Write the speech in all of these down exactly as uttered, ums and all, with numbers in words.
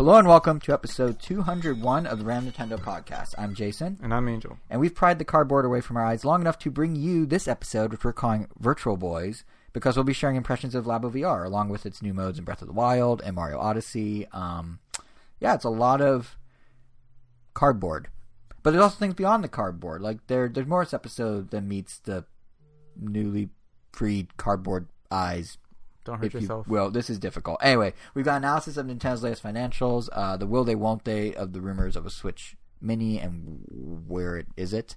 Hello and welcome to episode two hundred one of the Ram Nintendo Podcast. I'm Jason. And I'm Angel. And we've pried the cardboard away from our eyes long enough to bring you this episode, which we're calling Virtual Boys, because we'll be sharing impressions of Labo V R, along with its new modes in Breath of the Wild and Mario Odyssey. Um, yeah, it's a lot of cardboard. But there's also things beyond the cardboard. Like, there, there's more this episode than meets the newly freed cardboard eyes. Don't hurt if yourself. You will. This is difficult. Anyway, we've got analysis of Nintendo's latest financials, uh, the will they, won't they, of the rumors of a Switch Mini and where it is it.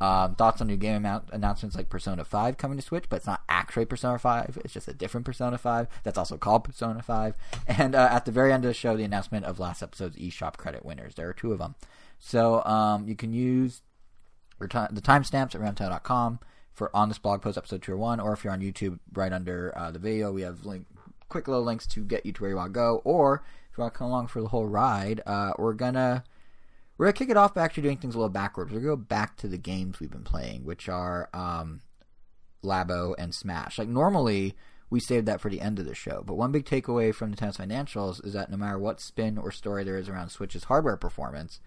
Um, thoughts on new game amount, announcements like Persona five coming to Switch, but it's not actually Persona five. It's just a different Persona five that's also called Persona five. And uh, at the very end of the show, the announcement of last episode's eShop credit winners. There are two of them. So um, you can use reti- the timestamps at ram nintendo dot com. For on this blog post, episode two oh one, or if you're on YouTube, right under uh, the video, we have link, quick little links to get you to where you want to go, or if you want to come along for the whole ride, uh, we're gonna we're gonna kick it off by actually doing things a little backwards. We're gonna go back to the games we've been playing, which are um, Labo and Smash. Like normally, we save that for the end of the show, but one big takeaway from Nintendo's financials is that no matter what spin or story there is around Switch's hardware performance.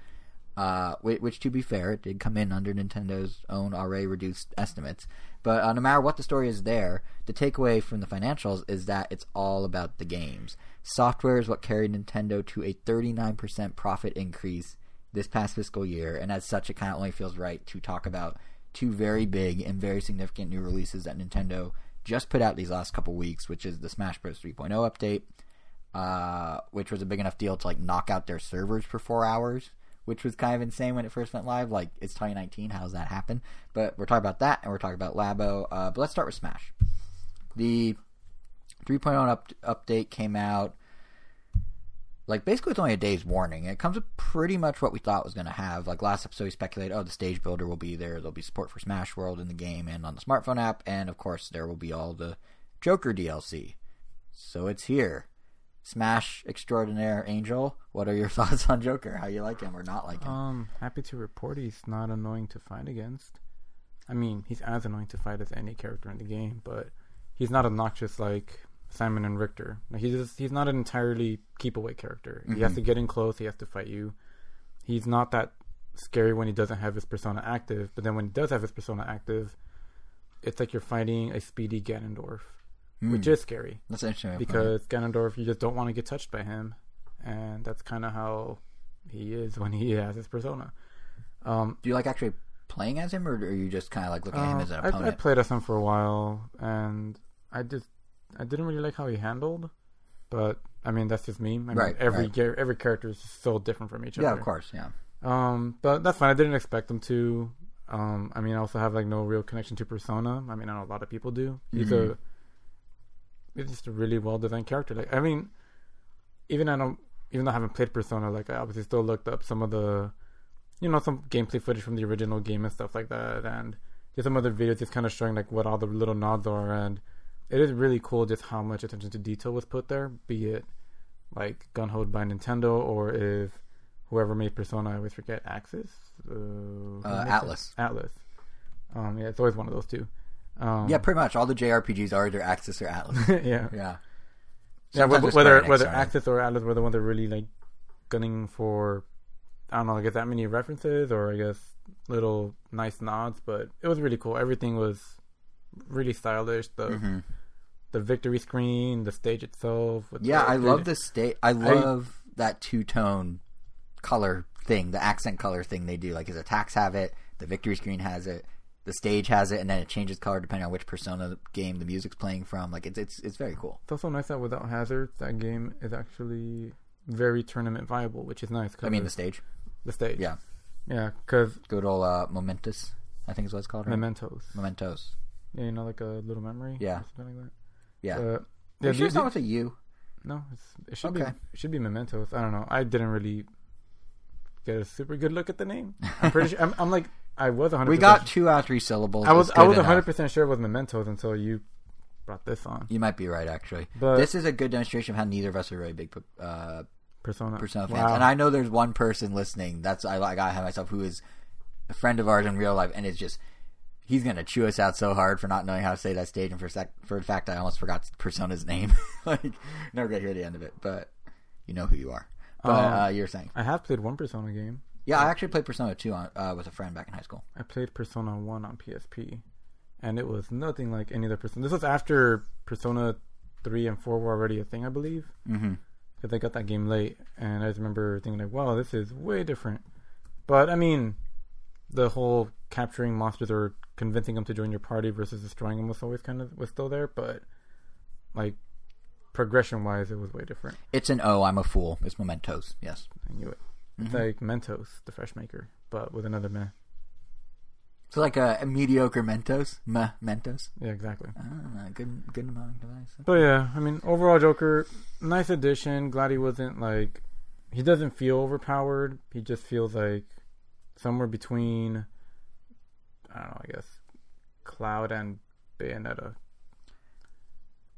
Uh, which, to be fair, it did come in under Nintendo's own already reduced estimates. But uh, no matter what the story is there, the takeaway from the financials is that it's all about the games. Software is what carried Nintendo to a thirty-nine percent profit increase this past fiscal year, and as such, it kind of only feels right to talk about two very big and very significant new releases that Nintendo just put out these last couple weeks, which is the Smash Bros. three point oh update, uh, which was a big enough deal to like knock out their servers for four hours. Which was kind of insane when it first went live. Like, it's twenty nineteen. How's that happen? But we're talking about that, and we're talking about Labo. Uh, but let's start with Smash. The three point oh up- update came out, like, basically with only a day's warning. It comes with pretty much what we thought it was going to have. Like, last episode we speculated, oh, the stage builder will be there. There'll be support for Smash World in the game and on the smartphone app. And, of course, there will be all the Joker D L C. So it's here. Smash extraordinaire Angel, what are your thoughts on Joker? How you like him or not like him? Um, happy to report he's not annoying to fight against. I mean, he's as annoying to fight as any character in the game, but he's not obnoxious like Simon and Richter. Like, he's just, he's not an entirely keep-away character. Mm-hmm. He has to get in close. He has to fight you. He's not that scary when he doesn't have his persona active, but then when he does have his persona active, it's like you're fighting a speedy Ganondorf. Mm. Which is scary. That's interesting. Because Ganondorf, you just don't want to get touched by him. And that's kind of how he is when he has his persona. Um, Do you like actually playing as him, or are you just kind of like looking uh, at him as an opponent? I, I played as him for a while, and I just I didn't really like how he handled. But I mean, that's just me. I mean, right, every right. Ga- every character is so different from each other. Yeah, of course. Yeah. Um, but that's fine. I didn't expect him to. Um, I mean, I also have like no real connection to Persona. I mean, I know a lot of people do. He's mm-hmm. a It's just a really well-designed character. Like, I mean, even I don't, even though I haven't played Persona, like I obviously still looked up some of the, you know, some gameplay footage from the original game and stuff like that, and just some other videos just kind of showing like what all the little nods are, and it is really cool just how much attention to detail was put there, be it like gun-hoed by Nintendo or if whoever made Persona, I always forget, Axis? Uh, uh, Atlus. Atlus. Um, yeah, it's always one of those two. Um, yeah, pretty much. All the J R P Gs are either Axis or Atlus. yeah. Yeah. Yeah, whether whether, whether Axis or Atlus were the ones that were really, like, gunning for, I don't know, I guess that many references or, I guess, little nice nods, but it was really cool. Everything was really stylish. The mm-hmm. the victory screen, the stage itself. Yeah, the, I love the stage. I love I, that two-tone color thing, the accent color thing they do. Like, his attacks have it, the victory screen has it. The stage has it, and then it changes color depending on which Persona game the music's playing from. Like, it's it's it's very cool. It's also nice that without Hazard, that game is actually very tournament viable, which is nice. I mean, the stage. The stage. Yeah. Yeah, because... Good old uh, Mementos, I think is what it's called. Right? Mementos. Mementos. Yeah, you know, like a little memory? Yeah. Or something like that. Yeah. Uh, yeah, sure it's not with a U? No, it's, it should okay. be it should be Mementos. I don't know. I didn't really get a super good look at the name. I'm pretty sure... I'm, I'm like... I was one hundred percent We got two out of three syllables. I was I was one hundred percent enough. Sure it was Mementos until you brought this on. You might be right, actually. But this is a good demonstration of how neither of us are really big uh, Persona. Persona fans. Wow. And I know there's one person listening. That's I, I got to have myself who is a friend of ours in real life, and is just he's gonna chew us out so hard for not knowing how to say that stage, and for sec, for the fact I almost forgot Persona's name. Like, never gonna hear the end of it, but you know who you are. But um, uh, you're saying I have played one Persona game. Yeah, I actually played Persona two on, uh, with a friend back in high school. I played Persona one on P S P, and it was nothing like any other Persona. This was after Persona three and four were already a thing, I believe, because mm-hmm. I got that game late, and I just remember thinking, like, wow, this is way different. But, I mean, the whole capturing monsters or convincing them to join your party versus destroying them was always kind of was still there, but, like, progression-wise, it was way different. It's an O, I'm a fool. It's Mementos, yes. I knew it. It's mm-hmm. like Mentos, the fresh maker, but with another meh. So like a, a mediocre Mentos? Meh Mentos? Yeah, exactly. Ah, good good amount of advice. So yeah, I mean, overall Joker, nice addition. Glad he wasn't like, he doesn't feel overpowered. He just feels like somewhere between, I don't know, I guess, Cloud and Bayonetta.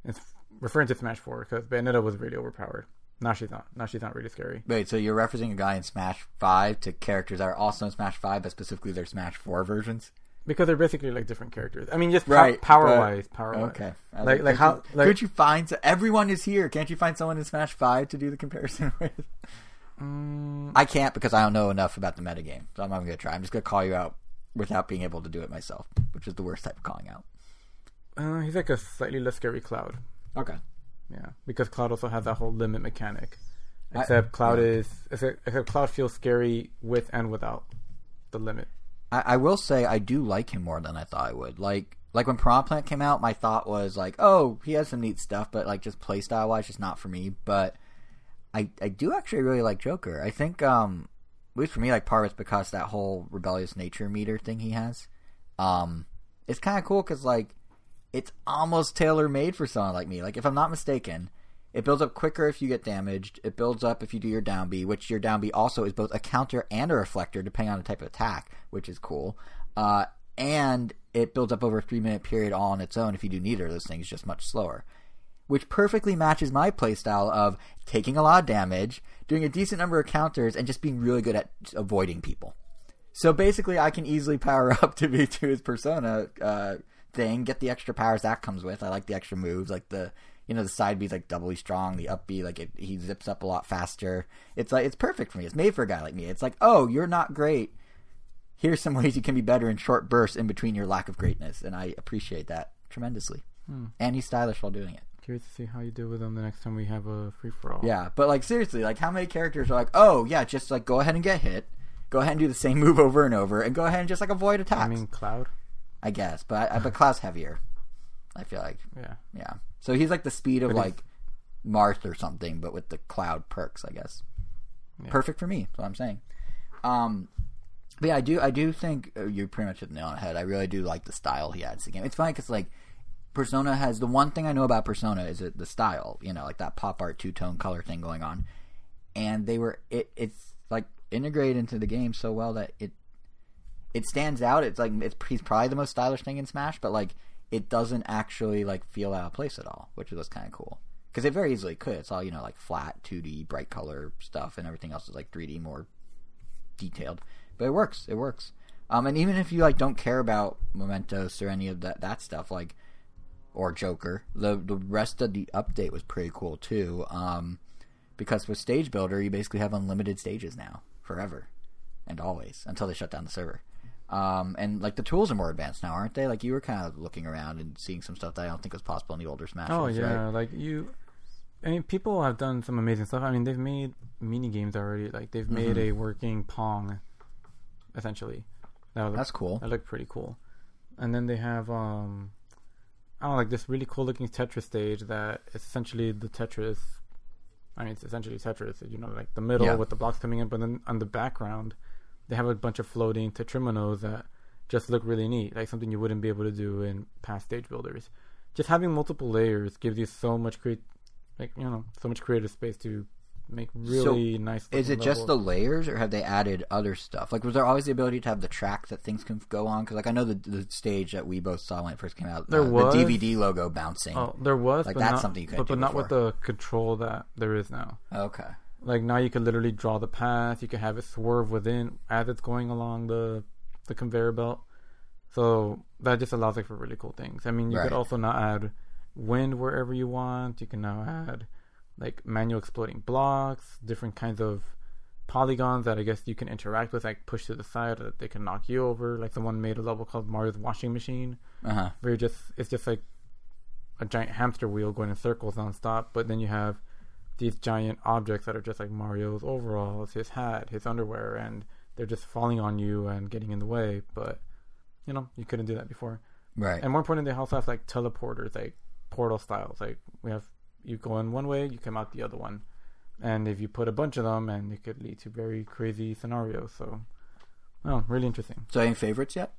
It's referring to Smash four, because Bayonetta was really overpowered. Now she's not. Now she's not really scary. Wait, so you're referencing a guy in Smash five to characters that are also in Smash five, but specifically their Smash four versions? Because they're basically like different characters. I mean, just right, power but, wise, power okay. wise. Okay. Like, like, like how? Like, could you find? Everyone is here. Can't you find someone in Smash five to do the comparison with? Um, I can't because I don't know enough about the metagame, so I'm not going to try. I'm just going to call you out without being able to do it myself, which is the worst type of calling out. Uh, he's like a slightly less scary Cloud. Okay. Yeah, because Cloud also has that whole limit mechanic. Except I, Cloud is except, except Cloud feels scary with and without the limit. I, I will say I do like him more than I thought I would. Like like when Piranha Plant came out, my thought was like, oh, he has some neat stuff, but like just playstyle wise, just not for me. But I I do actually really like Joker. I think um, at least for me, like part of it's because that whole rebellious nature meter thing he has. Um, it's kind of cool because like. It's almost tailor-made for someone like me. Like, if I'm not mistaken, it builds up quicker if you get damaged. It builds up if you do your down B, which your down B also is both a counter and a reflector, depending on the type of attack, which is cool. Uh, and it builds up over a three-minute period all on its own if you do neither of those things, just much slower. Which perfectly matches my playstyle of taking a lot of damage, doing a decent number of counters, and just being really good at avoiding people. So basically, I can easily power up to be to his Persona... Uh, thing, get the extra powers that comes with. I like the extra moves, like the, you know, the side B's like doubly strong, the up B, like it, he zips up a lot faster. It's like, it's perfect for me. It's made for a guy like me. It's like, oh, you're not great. Here's some ways you can be better in short bursts in between your lack of greatness. And I appreciate that tremendously. Hmm. And he's stylish while doing it. Curious to see how you deal with him the next time we have a free-for-all. Yeah, but like seriously, like how many characters are like, oh yeah, just like go ahead and get hit. Go ahead and do the same move over and over and go ahead and just like avoid attacks. I mean, Cloud? I guess, but I, but Cloud's heavier. I feel like, yeah, yeah. So he's like the speed of but like Marth or something, but with the Cloud perks, I guess. Yeah. Perfect for me. That's what I'm saying. Um, but yeah, I do, I do think you pretty much hit the nail on the head. I really do like the style he adds to the game. It's funny because like Persona has the one thing I know about Persona is the style, you know, like that pop art two tone color thing going on, and they were it, it's like integrated into the game so well that it. It stands out. It's like it's he's probably the most stylish thing in Smash, but like it doesn't actually like feel out of place at all, which was kind of cool because it very easily could. It's all, you know, like flat two D bright color stuff, and everything else is like three D more detailed. But it works. It works. Um, and even if you like don't care about Mementos or any of that that stuff, like or Joker, the the rest of the update was pretty cool too. Um, because with Stage Builder, you basically have unlimited stages now, forever and always until they shut down the server. Um, and like the tools are more advanced now, aren't they? Like you were kind of looking around and seeing some stuff that I don't think was possible in the older Smash. Oh yeah, right? Like you. I mean, people have done some amazing stuff. I mean, they've made mini games already. Like they've made mm-hmm. a working Pong, essentially. That was, That's cool. That looked pretty cool. And then they have, um, I don't know, like this really cool looking Tetris stage that is essentially the Tetris. I mean, it's essentially Tetris. You know, like the middle yeah. with the blocks coming in, but then on the background. They have a bunch of floating tetrominoes that just look really neat, like something you wouldn't be able to do in past stage builders. Just having multiple layers gives you so much create, like you know, so much creative space to make really so nice. Is it levels. Just the layers, or have they added other stuff? Like, was there always the ability to have the track that things can go on? Because, like, I know the, the stage that we both saw when it first came out, there uh, was, the D V D logo bouncing. Oh, there was, like but that's not, something you could do, but not before. With the control that there is now. Okay. Like, now you can literally draw the path. You can have it swerve within as it's going along the the conveyor belt. So that just allows, like, for really cool things. I mean, you right. could also now add wind wherever you want. You can now add like manual exploding blocks, different kinds of polygons that I guess you can interact with, like push to the side, or that they can knock you over. Like someone made a level called Mario's Washing Machine, uh-huh. where you're just it's just like a giant hamster wheel going in circles nonstop. But then you have these giant objects that are just like Mario's overalls, his hat, his underwear, and they're just falling on you and getting in the way. But you know, you couldn't do that before, right? And more importantly, they also have like teleporters, like portal styles. Like we have you go in one way, you come out the other one. And if you put a bunch of them, and it could lead to very crazy scenarios. So, oh, really interesting. So, any favorites yet?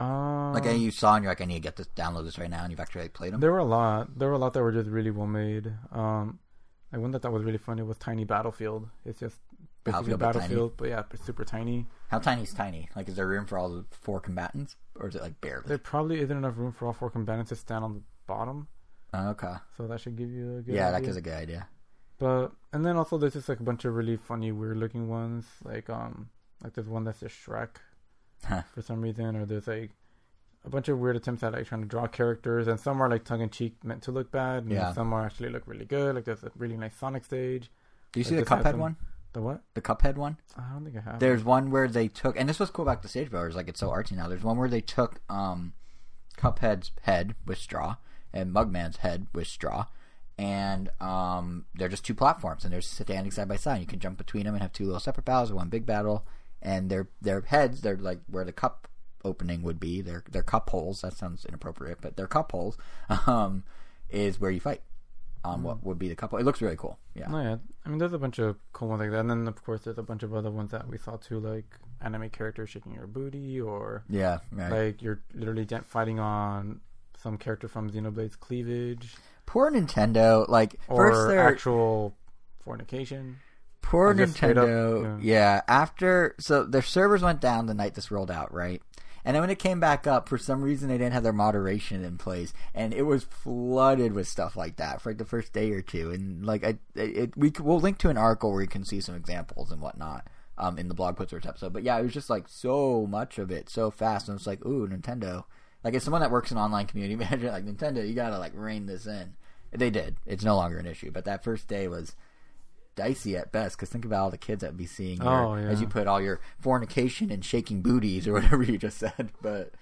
Uh, like any you saw, and you're like, I need to get this, download this right now, and you've actually like, played them. There were a lot. There were a lot that were just really well made. Um, I one that that was really funny was Tiny Battlefield. It's just basically Battlefield, Battlefield but, but yeah, it's super tiny. How tiny is tiny? Like, is there room for all the four combatants, or is it like barely? There probably isn't enough room for all four combatants to stand on the bottom. Oh, okay. So that should give you a good yeah, idea. Yeah, that gives a good idea. But and then also there's just like a bunch of really funny, weird looking ones. Like um, like there's one that's just Shrek huh. for some reason, or there's like a bunch of weird attempts at like trying to draw characters, and some are like tongue in cheek, meant to look bad, and yeah. some are actually look really good. Like there's a really nice Sonic stage. Do you like, see the Cuphead some, one? The what? The Cuphead one? I don't think I have. There's one where they took, and this was cool back to Stage Brothers. Like it's so artsy now. There's one where they took um, Cuphead's head with straw and Mugman's head with straw. And um, they're just two platforms, and they're standing side by side. You can jump between them and have two little separate battles or one big battle. And their their heads, they're like where the cup opening would be. Their their cup holes. That sounds inappropriate, but their cup holes um, is where you fight on um, what would be the cup hole. It looks really cool. Yeah. Oh, yeah, I mean, there's a bunch of cool ones like that, and then of course there's a bunch of other ones that we saw too, like anime characters shaking your booty, or yeah, right. like you're literally fighting on some character from Xenoblade's cleavage. Poor Nintendo, like or first their actual fornication. Poor Nintendo, up, yeah. yeah. After so their servers went down the night this rolled out, right? And then when it came back up, for some reason they didn't have their moderation in place, and it was flooded with stuff like that for like the first day or two. And like I, it, we we'll link to an article where you can see some examples and whatnot um, in the blog post or episode. But yeah, it was just like so much of it so fast, and it's like, ooh, Nintendo. Like, as someone that works in online community management, like Nintendo, you gotta like rein this in. They did. It's no longer an issue. But that first day was dicey at best, because think about all the kids that would be seeing your, oh, yeah. as you put all your fornication and shaking booties or whatever you just said. But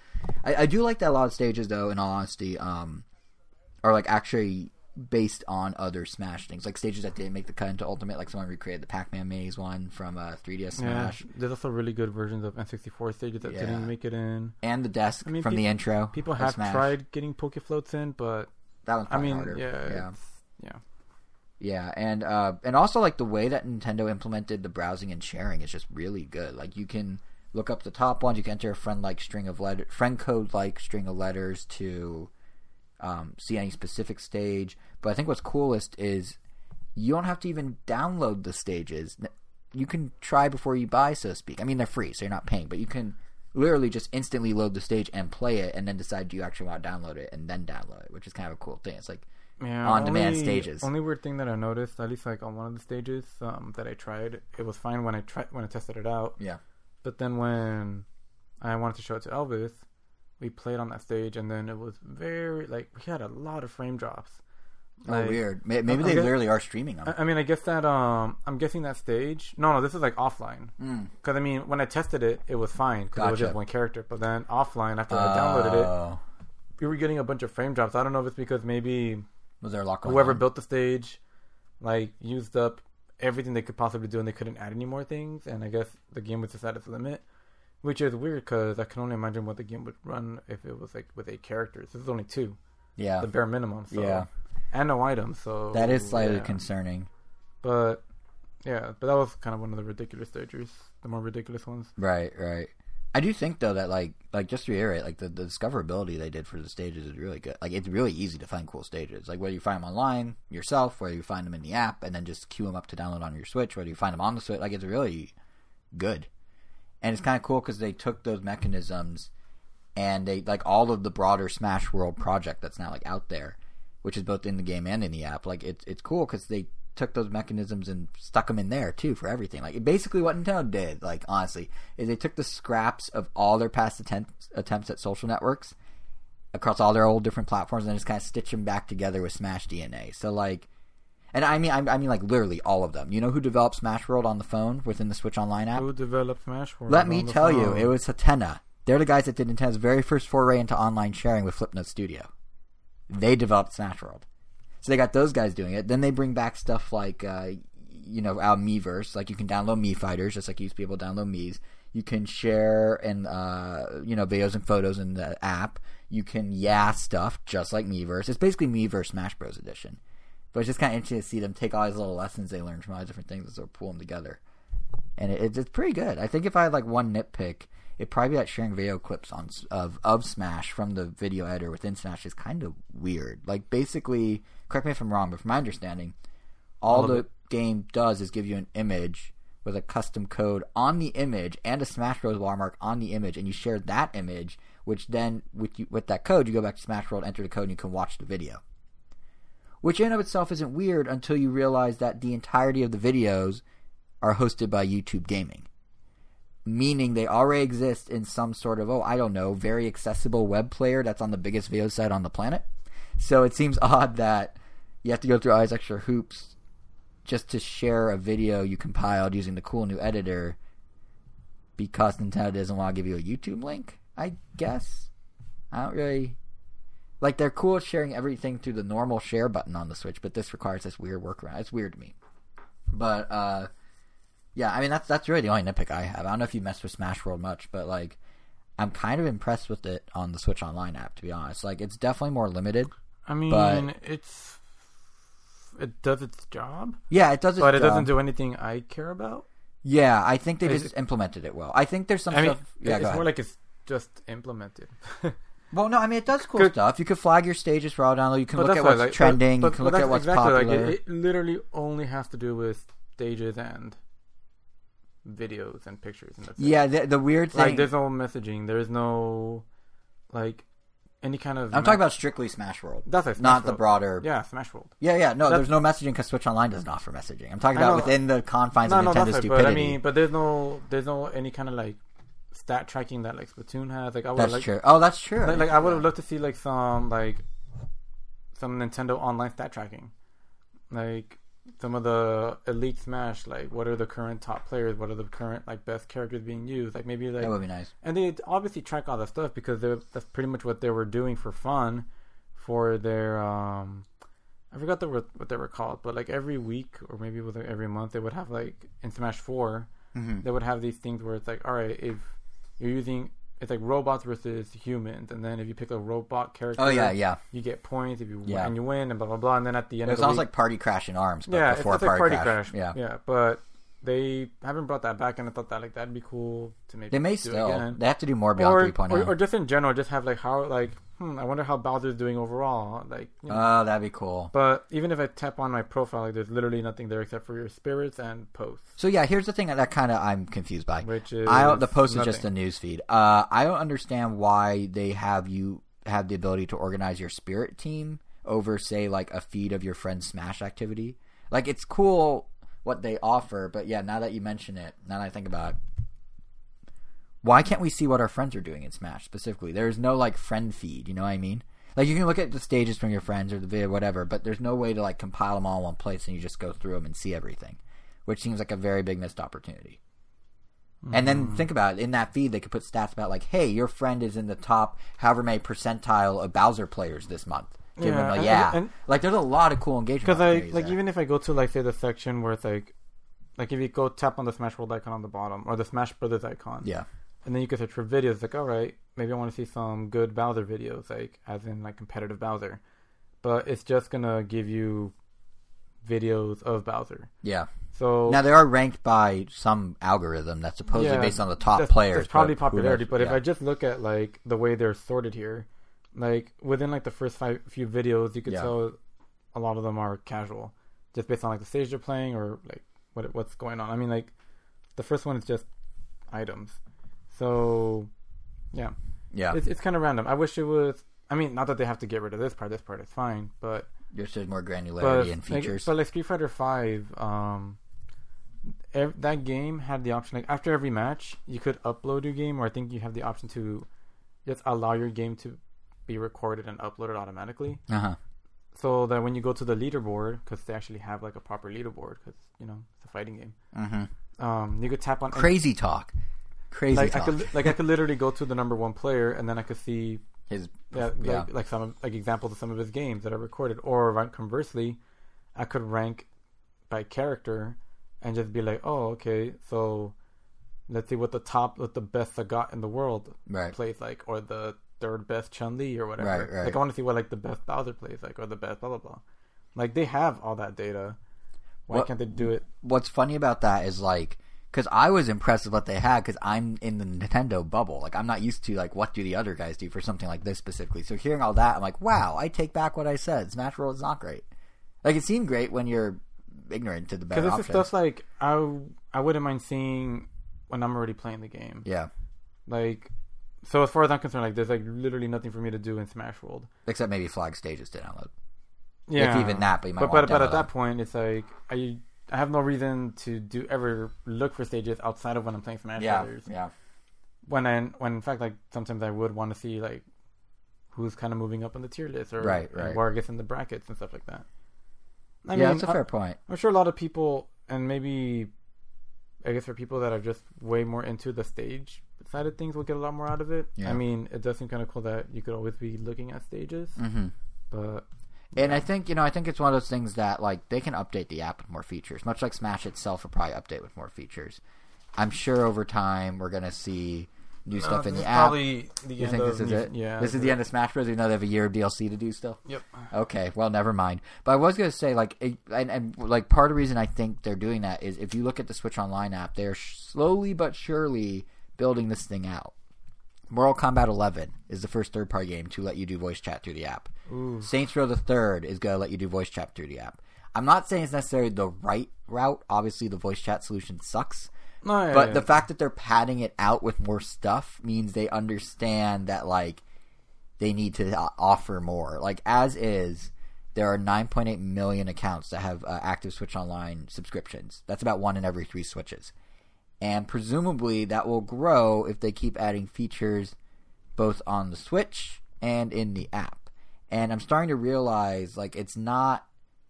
I, I do like that a lot of stages, though, in all honesty, um, are like actually based on other Smash things, like stages that didn't make the cut into Ultimate, like someone recreated the Pac-Man maze one from uh, three D S Smash. Yeah, there's also really good versions of N sixty-four stages that yeah. didn't make it in. And the desk I mean, from people, the intro. People have Smash. tried getting Pokefloats in, but that one's probably I mean, harder. Yeah, yeah. yeah. Yeah, and uh, and also like the way that Nintendo implemented the browsing and sharing is just really good. Like you can look up the top ones, you can enter a friend like string of letter friend code like string of letters to Um, see any specific stage. But I think what's coolest is you don't have to even download the stages. You can try before you buy, so to speak. I mean, they're free, so you're not paying, but you can literally just instantly load the stage and play it, and then decide do you actually want to download it and then download it, which is kind of a cool thing. It's like yeah, on-demand only, stages. Only weird thing that I noticed, at least like on one of the stages um, that I tried, it was fine when I tried when I tested it out. Yeah. But then when I wanted to show it to Elvis, we played on that stage, and then it was very like we had a lot of frame drops. Like, oh, weird. Maybe they guess, literally are streaming them. I mean, I guess that um, I'm guessing that stage. No, no, this is like offline. Because mm. I mean, when I tested it, it was fine because gotcha. it was just one character. But then offline, after oh. I downloaded it, we were getting a bunch of frame drops. I don't know if it's because maybe was there a lock whoever on? built the stage like used up everything they could possibly do, and they couldn't add any more things. And I guess the game was just at its limit. Which is weird because I can only imagine what the game would run if it was like with eight characters. This is only two. Yeah. The bare minimum. So. Yeah. And no item. So that is slightly yeah. concerning. But yeah, but that was kind of one of the ridiculous stages, the more ridiculous ones. Right, right. I do think though that like like just to reiterate, like the, the discoverability they did for the stages is really good. Like it's really easy to find cool stages. Like whether you find them online yourself, whether you find them in the app, and then just queue them up to download on your Switch, whether you find them on the Switch, like it's really good. And it's kind of cool because they took those mechanisms and they like all of the broader Smash World project that's now like out there, which is both in the game and in the app. Like it's it's cool because they took those mechanisms and stuck them in there too for everything. Like basically what Nintendo did, like honestly, is they took the scraps of all their past attempts attempts at social networks across all their old different platforms and just kind of stitched them back together with Smash D N A. So like And I mean, I, I mean, like literally all of them. You know who developed Smash World on the phone within the Switch Online app? Who developed Smash World? Let me tell you, it was Hatena. They're the guys that did Nintendo's very first foray into online sharing with Flipnote Studio. They developed Smash World, so they got those guys doing it. Then they bring back stuff like, uh, you know, our Miiverse. Like you can download Mii Fighters, just like you used to be able to download Miis. You can share and uh, you know, videos and photos in the app. You can yeah stuff just like Miiverse. It's basically Miiverse Smash Bros. Edition. But it's just kind of interesting to see them take all these little lessons they learned from all these different things and sort of pull them together. And it, it's pretty good. I think if I had like one nitpick, it'd probably be that sharing video clips on of, of Smash from the video editor within Smash is kind of weird. Like basically, correct me if I'm wrong, but from my understanding, all the it. game does is give you an image with a custom code on the image and a Smash Bros. Watermark on the image, and you share that image, which then with you, with that code, you go back to Smash World, enter the code, and you can watch the video. Which in and of itself isn't weird until you realize that the entirety of the videos are hosted by YouTube Gaming. Meaning they already exist in some sort of, oh, I don't know, very accessible web player that's on the biggest video site on the planet. So it seems odd that you have to go through all these extra hoops just to share a video you compiled using the cool new editor because Nintendo doesn't want to give you a YouTube link, I guess. I don't really... Like, they're cool at sharing everything through the normal share button on the Switch, but this requires this weird workaround. It's weird to me. But, uh, yeah, I mean, that's that's really the only nitpick I have. I don't know if you messed with Smash World much, but, like, I'm kind of impressed with it on the Switch Online app, to be honest. Like, it's definitely more limited. I mean, but... it's it does its job. Yeah, it does its job. But it job. doesn't do anything I care about. Yeah, I think they just it... implemented it well. I think there's some I stuff... Mean, yeah, it's more ahead. Like it's just implemented. Well, no, I mean, it does cool stuff. You can flag your stages for all download. You can look at what's like, trending. But, but, you can look at what's exactly popular. Like it, it literally only has to do with stages and videos and pictures. And that's yeah, the, the weird thing... Like, there's no messaging. There's no, like, any kind of... I'm me- talking about strictly Smash World. That's like Smash Not World. the broader... Yeah, Smash World. Yeah, yeah. No, that's... there's no messaging because Switch Online doesn't offer messaging. I'm talking about within the confines no, of Nintendo's no, stupidity. Right, but, I mean, but there's no, there's no any kind of, like... stat tracking that like Splatoon has. Like I would that's like, true. Oh, that's true. Like, like I would have loved to see like some like some Nintendo online stat tracking, like some of the Elite Smash. Like what are the current top players? What are the current like best characters being used? Like maybe like that would be nice. And they obviously track all that stuff because that's pretty much what they were doing for fun for their um I forgot the, what they were called, but like every week or maybe every month they would have like in Smash four mm-hmm. they would have these things where it's like all right if you're using it's like robots versus humans, and then if you pick a robot character, oh yeah, yeah, you get points if you yeah. win, you win, and blah blah blah. And then at the end, it of the sounds week, like Party Crash in ARMS, but yeah, before it's like Party, Party Crash. Crash, yeah, yeah. But they haven't brought that back, and I thought that like that'd be cool to maybe. They may do still. It again. They have to do more Beyond or, three point oh, or, or just in general, just have like how like hmm, I wonder how Bowser's doing overall. Like, you know. Oh, that'd be cool. But even if I tap on my profile, like there's literally nothing there except for your spirits and posts. So yeah, here's the thing that kind of I'm confused by. Which is I don't, the post nothing. is just a news feed. Uh, I don't understand why they have you have the ability to organize your spirit team over say like a feed of your friend's Smash activity. Like it's cool. What they offer, but yeah, now that you mention it, now that I think about it, why can't we see what our friends are doing in Smash specifically? There's no like friend feed, you know what I mean? Like you can look at the stages from your friends or the video, whatever, but there's no way to like compile them all in one place and you just go through them and see everything, which seems like a very big missed opportunity. Mm-hmm. And then think about it, in that feed, they could put stats about like, hey, your friend is in the top however many percentile of Bowser players this month. Give yeah, them a, yeah. And, and, like there's a lot of cool engagement. Because I like there. even if I go to like say the section where it's like, like if you go tap on the Smash World icon on the bottom or the Smash Brothers icon, yeah, and then you can search for videos. Like all right, maybe I want to see some good Bowser videos, like as in like competitive Bowser, but it's just gonna give you videos of Bowser. Yeah. So now they are ranked by some algorithm that's supposedly yeah, based on the top that's, players. It's probably but popularity, but yeah. if I just look at like the way they're sorted here. Like, within, like, the first five, few videos, you could yeah. tell a lot of them are casual. Just based on, like, the stage they're playing or, like, what what's going on. I mean, like, the first one is just items. So, yeah. Yeah. It's, it's kind of random. I wish it was... I mean, not that they have to get rid of this part. This part is fine, but... There's just more granularity but, and features. Like, but, like, Street Fighter five, um, ev- that game had the option... Like, after every match, you could upload your game, or I think you have the option to just allow your game to... be recorded and uploaded automatically. Uh-huh. so that when you go to the leaderboard, because they actually have like a proper leaderboard, because you know it's a fighting game. Mm-hmm. Um, you could tap on crazy any... talk, crazy like, talk. I could, like I could literally go to the number one player, and then I could see his yeah, like, yeah. like some of, like examples of some of his games that I recorded, or conversely, I could rank by character and just be like, oh, okay, so let's see what the top, what the best Sagat in the world right. plays like, or the third best Chun-Li or whatever. Right, right. Like I want to see what like the best Bowser plays like, or the best blah blah blah. Like they have all that data. Why what, can't they do it? What's funny about that is like, because I was impressed with what they had, because I'm in the Nintendo bubble. Like I'm not used to like what do the other guys do for something like this specifically. So hearing all that, I'm like, wow, I take back what I said. Smash World is not great. Like it seemed great when you're ignorant to the better options. Because this is stuff like I I wouldn't mind seeing when I'm already playing the game. Yeah. Like, so as far as I'm concerned, like there's like literally nothing for me to do in Smash World except maybe flag stages to download. Yeah, if even that. But you might but, want but, to but at that point, it's like I I have no reason to do ever look for stages outside of when I'm playing Smash yeah, Brothers. Yeah. When I when in fact like sometimes I would want to see like who's kind of moving up on the tier list or right, right. where it gets in the brackets and stuff like that. I yeah, mean, that's a fair I, point. I'm sure a lot of people, and maybe I guess for people that are just way more into the stage side of things, will get a lot more out of it. Yeah. I mean, it does seem kind of cool that you could always be looking at stages. Mm-hmm. But and yeah. I think you know, I think it's one of those things that like they can update the app with more features, much like Smash itself will probably update with more features. I'm sure over time we're gonna see new no, stuff in the app. Probably the you end think of, this is it? Yeah, this is the end of Smash Bros. You know they have a year of D L C to do still. Yep. Okay. Well, never mind. But I was gonna say like, it, and, and like part of the reason I think they're doing that is if you look at the Switch Online app, they're slowly but surely building this thing out. Mortal Kombat eleven is the first third-party game to let you do voice chat through the app. Ooh. Saints Row the Third is going to let you do voice chat through the app. I'm not saying it's necessarily the right route. Obviously, the voice chat solution sucks. No, yeah, but yeah. the fact that they're padding it out with more stuff means they understand that, like, they need to offer more. Like, as is, there are nine point eight million accounts that have uh, active Switch Online subscriptions. That's about one in every three Switches. And presumably that will grow if they keep adding features both on the Switch and in the app. And I'm starting to realize, like, it's not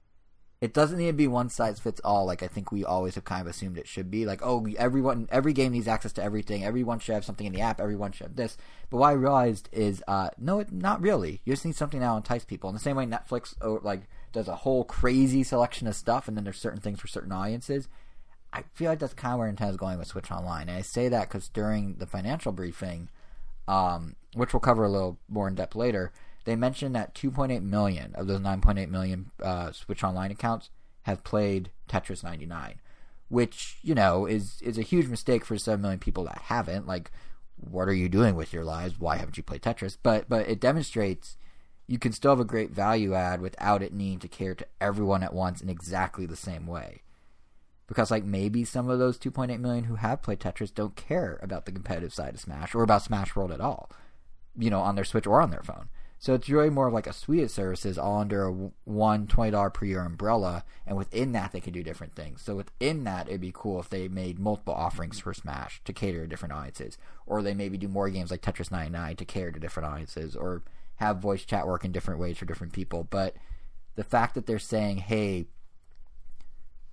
– it doesn't need to be one size fits all. Like, I think we always have kind of assumed it should be. Like, oh, everyone – every game needs access to everything. Everyone should have something in the app. Everyone should have this. But what I realized is, uh, no, it, not really. You just need something that will entice people. In the same way Netflix, oh, like, does a whole crazy selection of stuff, and then there's certain things for certain audiences – I feel like that's kind of where Nintendo's going with Switch Online. And I say that because during the financial briefing, um, which we'll cover a little more in depth later, they mentioned that two point eight million of those nine point eight million uh, Switch Online accounts have played Tetris ninety-nine, which, you know, is, is a huge mistake for seven million people that haven't. Like, what are you doing with your lives? Why haven't you played Tetris? But, but it demonstrates you can still have a great value add without it needing to cater to everyone at once in exactly the same way. Because, like, maybe some of those two point eight million who have played Tetris don't care about the competitive side of Smash or about Smash World at all, you know, on their Switch or on their phone. So it's really more of, like, a suite of services all under a one twenty dollars per year umbrella, and within that they can do different things. So within that, it'd be cool if they made multiple offerings for Smash to cater to different audiences, or they maybe do more games like Tetris ninety-nine to cater to different audiences, or have voice chat work in different ways for different people. But the fact that they're saying, hey,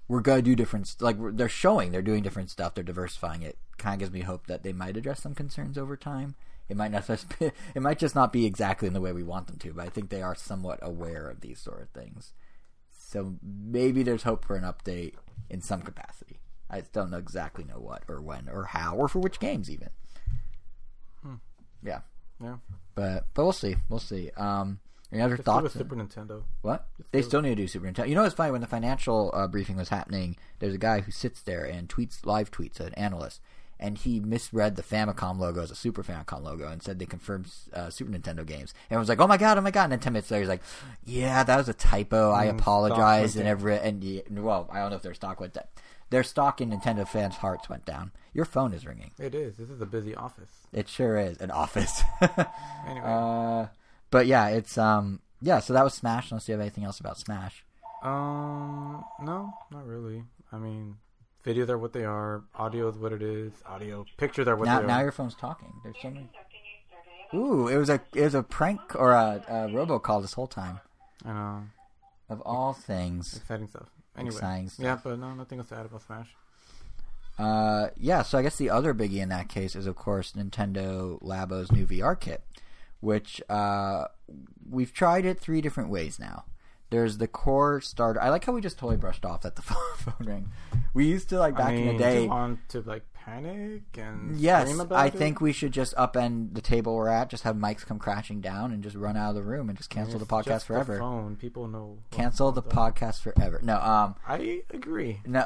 we're going to do different – like they're showing they're doing different stuff. They're diversifying it. Kind of gives me hope that they might address some concerns over time. It might not just be, it might just not be exactly in the way we want them to, but I think they are somewhat aware of these sort of things. So maybe there's hope for an update in some capacity. I just don't know exactly know what or when or how or for which games even. Hmm. Yeah. Yeah. But but we'll see. We'll see. Um Any other just thoughts? Super Nintendo. What? Just they still need to do Super Nintendo. You know what's funny? When the financial uh, briefing was happening, there's a guy who sits there and tweets, live tweets, an analyst, and he misread the Famicom logo as a Super Famicom logo and said they confirmed uh, Super Nintendo games. And everyone's like, oh my god, oh my god. And then ten minutes later, he's like, yeah, that was a typo. I mm, apologize. And, every, and yeah, well, I don't know if their stock went down. Their stock in Nintendo fans' hearts went down. Your phone is ringing. It is. This is a busy office. It sure is. An office. Anyway. Uh... But yeah, it's um yeah. So that was Smash. Unless you have anything else about Smash. Um, no, not really. I mean, videos are what they are. Audio is what it is. Audio, pictures are what now, they are. Now your phone's talking. There's so many. Ooh, it was a it was a prank or a, a robocall this whole time. I know. Of all things. Exciting stuff. Anyway. Exciting stuff. Yeah, but no, nothing else to add about Smash. Uh, yeah, so I guess the other biggie in that case is, of course, Nintendo Labo's new V R kit, which uh, we've tried it three different ways now. There's the core starter. I like how we just totally brushed off that the phone rang. We used to, like, back I mean, in the day. Want to, like, panic and yes, scream about I it? Think we should just upend the table we're at, just have mics come crashing down, and just run out of the room and just cancel it's the podcast just forever. The phone. People know. Cancel the podcast forever. No. Um. I agree. No.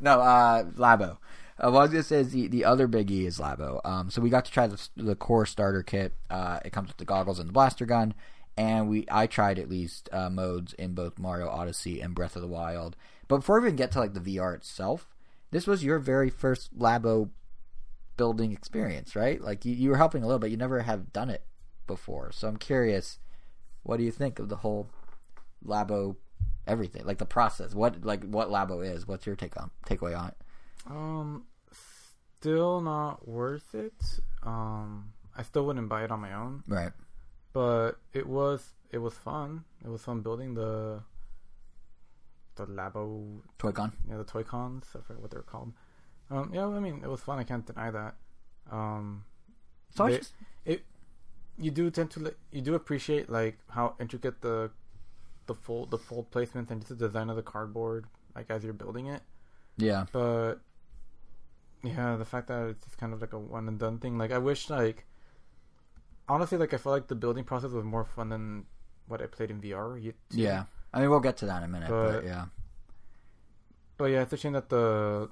no. Uh. Labo. Uh, well, this is the, the other biggie is Labo. Um. So we got to try the the core starter kit. Uh. It comes with the goggles and the blaster gun. And we, I tried at least uh, modes in both Mario Odyssey and Breath of the Wild. But before we even get to like the V R itself, this was your very first Labo building experience, right? Like you, you were helping a little, but you never have done it before. So I'm curious, what do you think of the whole Labo everything, like the process? What like what Labo is? What's your take on takeaway on it? Um, still not worth it. Um, I still wouldn't buy it on my own, right? But it was it was fun. It was fun building the the Labo Toy Con. Yeah, the Toy Cons. I forget what they're called. Um, yeah, I mean, it was fun. I can't deny that. Um, so they, just... it you do tend to you do appreciate like how intricate the the fold the fold placements and just the design of the cardboard like as you're building it. Yeah. But yeah, the fact that it's just kind of like a one and done thing. Like I wish like. Honestly, like I felt like the building process was more fun than what I played in V R. You, yeah, I mean we'll get to that in a minute, but, but yeah. But yeah, it's a shame that the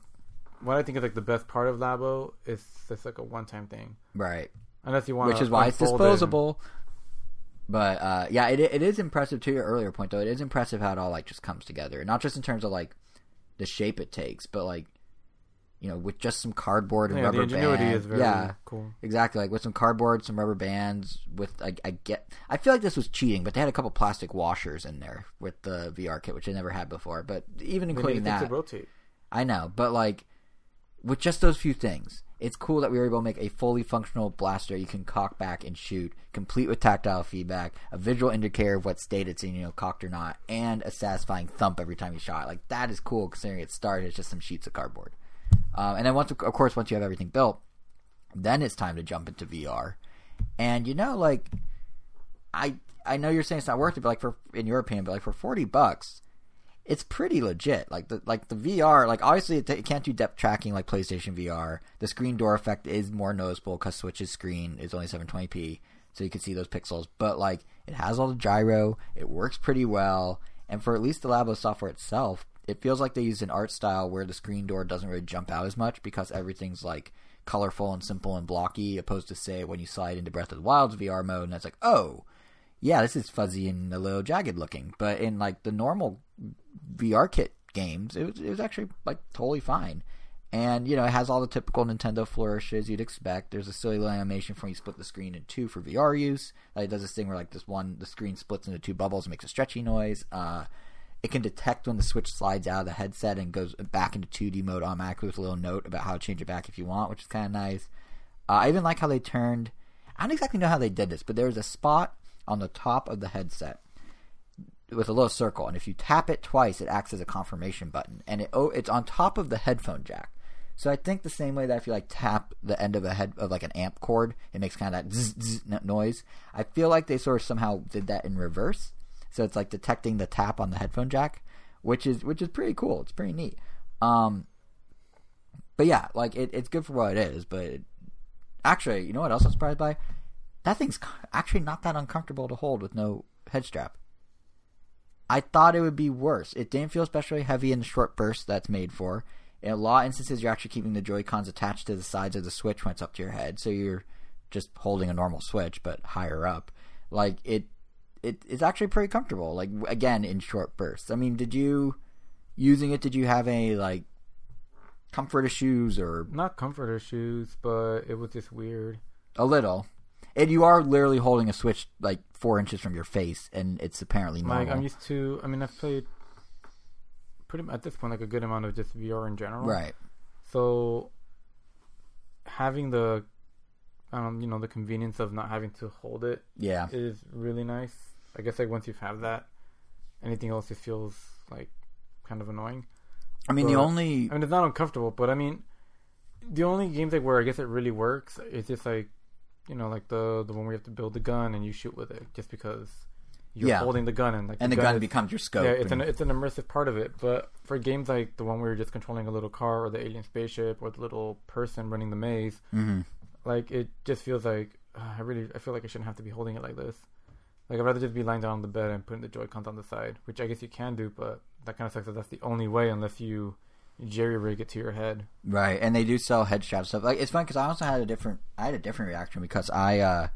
what I think is like the best part of Labo is it's like a one-time thing, right? Unless you want, which is why it's disposable. It. But uh, yeah, it it is impressive to your earlier point though. It is impressive how it all like just comes together, not just in terms of like the shape it takes, but like. You know, with just some cardboard and yeah, rubber bands. Yeah, the ingenuity band. Is very yeah, cool. Exactly. Like, with some cardboard, some rubber bands, with, I, I get... I feel like this was cheating, but they had a couple plastic washers in there with the V R kit, which I never had before. But even including that... to rotate. I know, but, like, with just those few things, it's cool that we were able to make a fully functional blaster you can cock back and shoot, complete with tactile feedback, a visual indicator of what state it's in, you know, cocked or not, and a satisfying thump every time you shot. Like, that is cool, considering it started as just some sheets of cardboard. Um, and then, once, of course, once you have everything built, then it's time to jump into V R. And, you know, like, I I know you're saying it's not worth it, but, like, for in your opinion, but, like, for forty bucks, it's pretty legit. Like, the like the V R, like, obviously, it, it can't do depth tracking like PlayStation V R. The screen door effect is more noticeable because Switch's screen is only seven twenty p, so you can see those pixels. But, like, it has all the gyro. It works pretty well. And for at least the Labo software itself, it feels like they used an art style where the screen door doesn't really jump out as much because everything's like colorful and simple and blocky, opposed to say when you slide into Breath of the Wild's V R mode and it's like, oh, yeah, this is fuzzy and a little jagged looking. But in like the normal V R kit games, it was, it was actually like totally fine. And, you know, it has all the typical Nintendo flourishes you'd expect. There's a silly little animation for when you split the screen in two for V R use. Like, it does this thing where like this one, the screen splits into two bubbles and makes a stretchy noise. Uh, It can detect when the Switch slides out of the headset and goes back into two D mode automatically with a little note about how to change it back if you want, which is kind of nice. Uh, I even like how they turned... I don't exactly know how they did this, but there was a spot on the top of the headset with a little circle, and if you tap it twice, it acts as a confirmation button, and it oh, it's on top of the headphone jack. So I think the same way that if you like tap the end of a head of like an amp cord, it makes kind of that zzz, zzz noise. I feel like they sort of somehow did that in reverse. So it's like detecting the tap on the headphone jack, which is which is pretty cool. It's pretty neat. Um, but yeah, like it, it's good for what it is. But it, actually, you know what else I'm surprised by? That thing's actually not that uncomfortable to hold with no head strap. I thought it would be worse. It didn't feel especially heavy in the short bursts that's made for. In a lot of instances, you're actually keeping the Joy-Cons attached to the sides of the Switch when it's up to your head. So you're just holding a normal Switch, but higher up. Like it... It, it's actually pretty comfortable, like, again, in short bursts. I mean, did you, using it, did you have any, like, comfort issues or... Not comfort issues, but it was just weird. A little. And you are literally holding a Switch, like, four inches from your face, and it's apparently normal. Like, I'm used to... I mean, I've played, pretty at this point, like, a good amount of just V R in general. Right. So, having the, um, you know, the convenience of not having to hold it yeah. is really nice. I guess like once you have that, anything else, it feels like kind of annoying. I mean, but, the only... I mean, it's not uncomfortable, but I mean, the only games like where I guess it really works is just like, you know, like the the one where you have to build the gun and you shoot with it just because you're yeah. holding the gun and like and the, the gun, gun is, becomes your scope. Yeah, it's and... an it's an immersive part of it. But for games like the one where you're just controlling a little car or the alien spaceship or the little person running the maze, mm-hmm. like it just feels like uh, I really I feel like I shouldn't have to be holding it like this. Like, I'd rather just be lying down on the bed and putting the Joy-Cons on the side, which I guess you can do, but that kind of sucks that that's the only way unless you jerry-rig it to your head. Right, and they do sell headshot stuff. Like, it's funny because I also had a different I had a different reaction because I uh,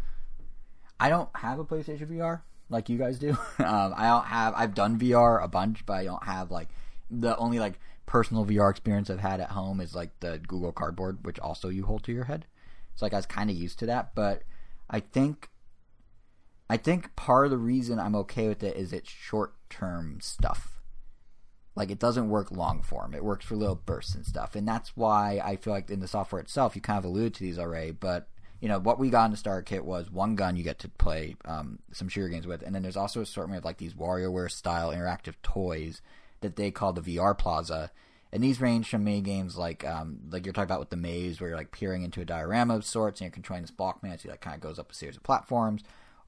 I don't have a PlayStation V R like you guys do. um, I don't have I've done V R a bunch, but I don't have like the only like personal V R experience I've had at home is like the Google Cardboard, which also you hold to your head. So like I was kind of used to that, but I think. I think part of the reason I'm okay with it is it's short-term stuff. Like, it doesn't work long-form. It works for little bursts and stuff. And that's why I feel like in the software itself, you kind of alluded to these already, but, you know, what we got in the starter kit was one gun you get to play um, some shooter games with, and then there's also an assortment of, like, these WarioWare-style interactive toys that they call the V R Plaza. And these range from mini games like, um, like you're talking about with the maze, where you're, like, peering into a diorama of sorts, and you're controlling this block man as he, like, kind of goes up a series of platforms,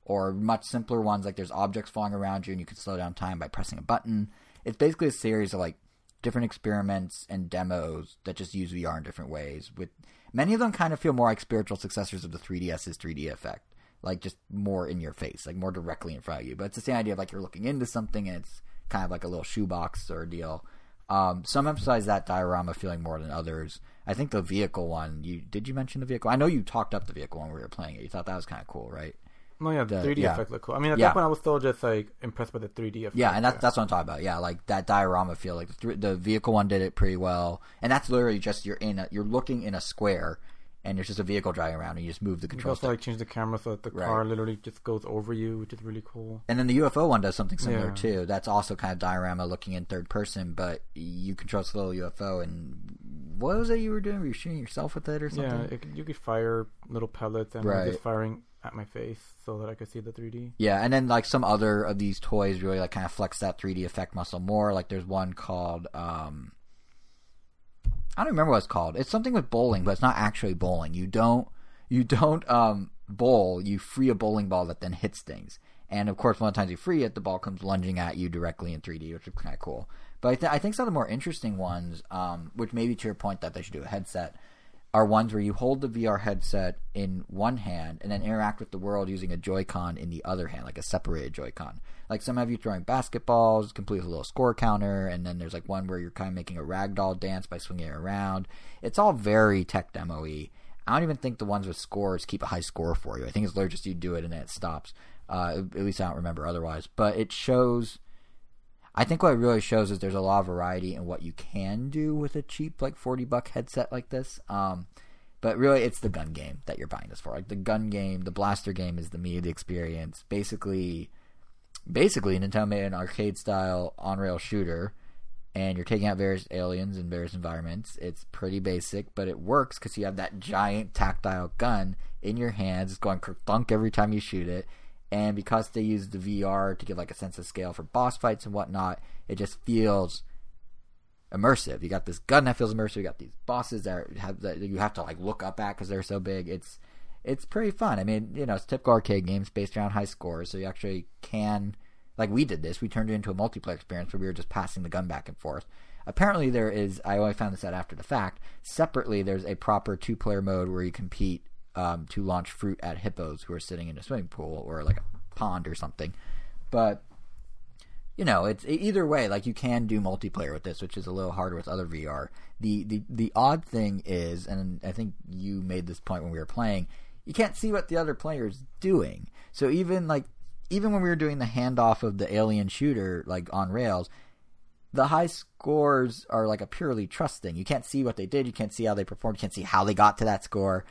or much simpler ones like there's objects flying around you and you can slow down time by pressing a button. It's basically a series of like different experiments and demos that just use V R in different ways. With many of them kind of feel more like spiritual successors of the three D S's three D effect, like just more in your face, like more directly in front of you. But it's the same idea of like you're looking into something and it's kind of like a little shoebox or deal. Um, some emphasize that diorama feeling more than others. I think the vehicle one, you did you mention the vehicle? I know you talked up the vehicle one when we were playing it. You thought that was kind of cool, right? No, yeah, the three D yeah. effect looked cool. I mean, at yeah. that point, I was still just, like, impressed by the three D effect. Yeah, and that's, that's what I'm talking about. Yeah, like, that diorama feel. Like, the, th- the vehicle one did it pretty well. And that's literally just you're in a, you're looking in a square, and there's just a vehicle driving around, and you just move the control stick. You also, like, change the camera so that the right. car literally just goes over you, which is really cool. And then the U F O one does something similar, yeah. too. That's also kind of diorama looking in third person, but you control this little U F O, and... What was it you were doing? Were you shooting yourself with it or something? Yeah, it, you could fire little pellets and right. just firing at my face so that I could see the three D. Yeah, and then like some other of these toys really like kind of flex that three D effect muscle more. Like there's one called um, I don't remember what it's called. It's something with bowling, but it's not actually bowling. You don't you don't um, bowl. You free a bowling ball that then hits things. And of course, one of the times you free it, the ball comes lunging at you directly in three D, which is kind of cool. But I, th- I think some of the more interesting ones, um, which maybe to your point that they should do a headset, are ones where you hold the V R headset in one hand and then interact with the world using a Joy-Con in the other hand, like a separated Joy-Con. Like some have you throwing basketballs, complete with a little score counter, and then there's like one where you're kind of making a ragdoll dance by swinging it around. It's all very tech demo-y. I don't even think the ones with scores keep a high score for you. I think it's literally just you do it and then it stops. Uh, at least I don't remember otherwise. But it shows... I think what it really shows is there's a lot of variety in what you can do with a cheap, like, forty buck headset like this. Um, but really, it's the gun game that you're buying this for. Like, the gun game, the blaster game is the meat of the experience. Basically, basically, Nintendo made an arcade-style on-rail shooter, and you're taking out various aliens in various environments. It's pretty basic, but it works because you have that giant tactile gun in your hands. It's going kerthunk every time you shoot it. And because they use the V R to give like a sense of scale for boss fights and whatnot, it just feels immersive. You got this gun that feels immersive. You got these bosses that, have, that you have to like look up at because they're so big. It's it's pretty fun. I mean, you know, it's typical arcade games based around high scores, so you actually can, like we did this. We turned it into a multiplayer experience where we were just passing the gun back and forth. Apparently there is, I only found this out after the fact, separately there's a proper two-player mode where you compete Um, to launch fruit at hippos who are sitting in a swimming pool or like a pond or something. But, you know, it's either way, like you can do multiplayer with this, which is a little harder with other V R. The, the, the odd thing is, and I think you made this point when we were playing, you can't see what the other player is doing. So even like, even when we were doing the handoff of the alien shooter, like on rails, the high scores are like a purely trust thing. You can't see what they did. You can't see how they performed. You can't see how they got to that score.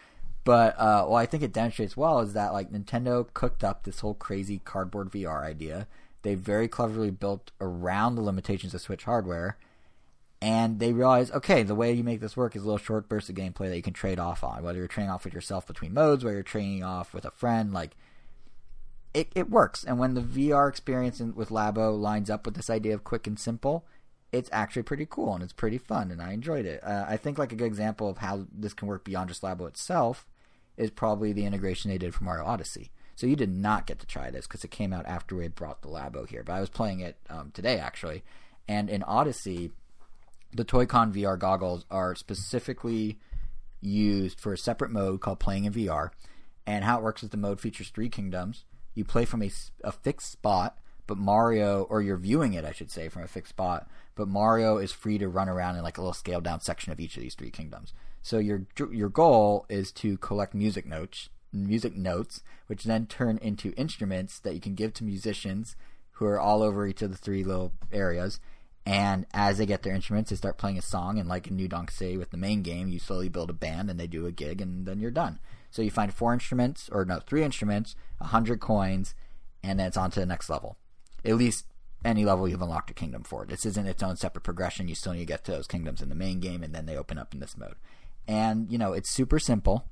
But uh, what I think it demonstrates well is that like Nintendo cooked up this whole crazy cardboard V R idea. They very cleverly built around the limitations of Switch hardware. And they realized, okay, the way you make this work is a little short burst of gameplay that you can trade off on. Whether you're trading off with yourself between modes, whether you're trading off with a friend. Like it, it works. And when the V R experience in, with Labo lines up with this idea of quick and simple, it's actually pretty cool and it's pretty fun, and I enjoyed it. Uh, I think like a good example of how this can work beyond just Labo itself is probably the integration they did for Mario Odyssey. So you did not get to try this because it came out after we had brought the Labo here. But I was playing it um, today, actually. And in Odyssey, the Toy-Con V R goggles are specifically used for a separate mode called Playing in V R. And how it works is the mode features three kingdoms. You play from a, a fixed spot, but Mario, or you're viewing it, I should say, from a fixed spot, but Mario is free to run around in like a little scaled-down section of each of these three kingdoms. So your your goal is to collect music notes, music notes, which then turn into instruments that you can give to musicians who are all over each of the three little areas. And as they get their instruments, they start playing a song. And like in New Donk City with the main game, you slowly build a band and they do a gig and then you're done. So you find four instruments, or no, three instruments, one hundred coins, and then it's on to the next level. At least any level you've unlocked a kingdom for. This isn't its own separate progression. You still need to get to those kingdoms in the main game, and then they open up in this mode. And, you know, it's super simple,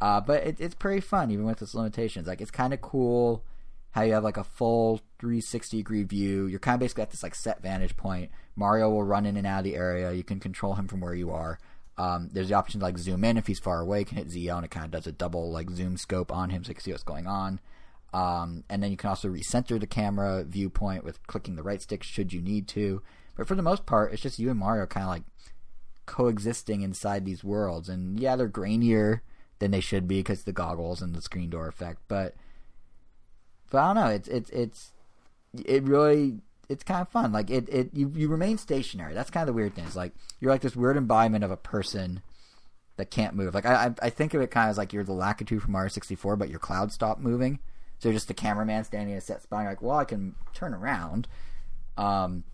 uh, but it, it's pretty fun even with its limitations. Like, it's kind of cool how you have like a full three sixty degree view. You're kind of basically at this like set vantage point. Mario will run in and out of the area. You can control him from where you are. Um, there's the option to like zoom in if he's far away. You can hit Z L and it kind of does a double like zoom scope on him so you can see what's going on. Um, and then you can also recenter the camera viewpoint with clicking the right stick should you need to. But for the most part, it's just you and Mario kind of like coexisting inside these worlds. And yeah, they're grainier than they should be because of the goggles and the screen door effect. But but I don't know. It's it's it's it really it's kind of fun. Like it it you, you remain stationary. That's kind of the weird thing. It's like you're like this weird embodiment of a person that can't move. Like I I think of it kind of as like you're the Lakitu from Mario sixty-four, but your Cloud stopped moving. So just the cameraman standing in a set spot. You're like, well, I can turn around, um,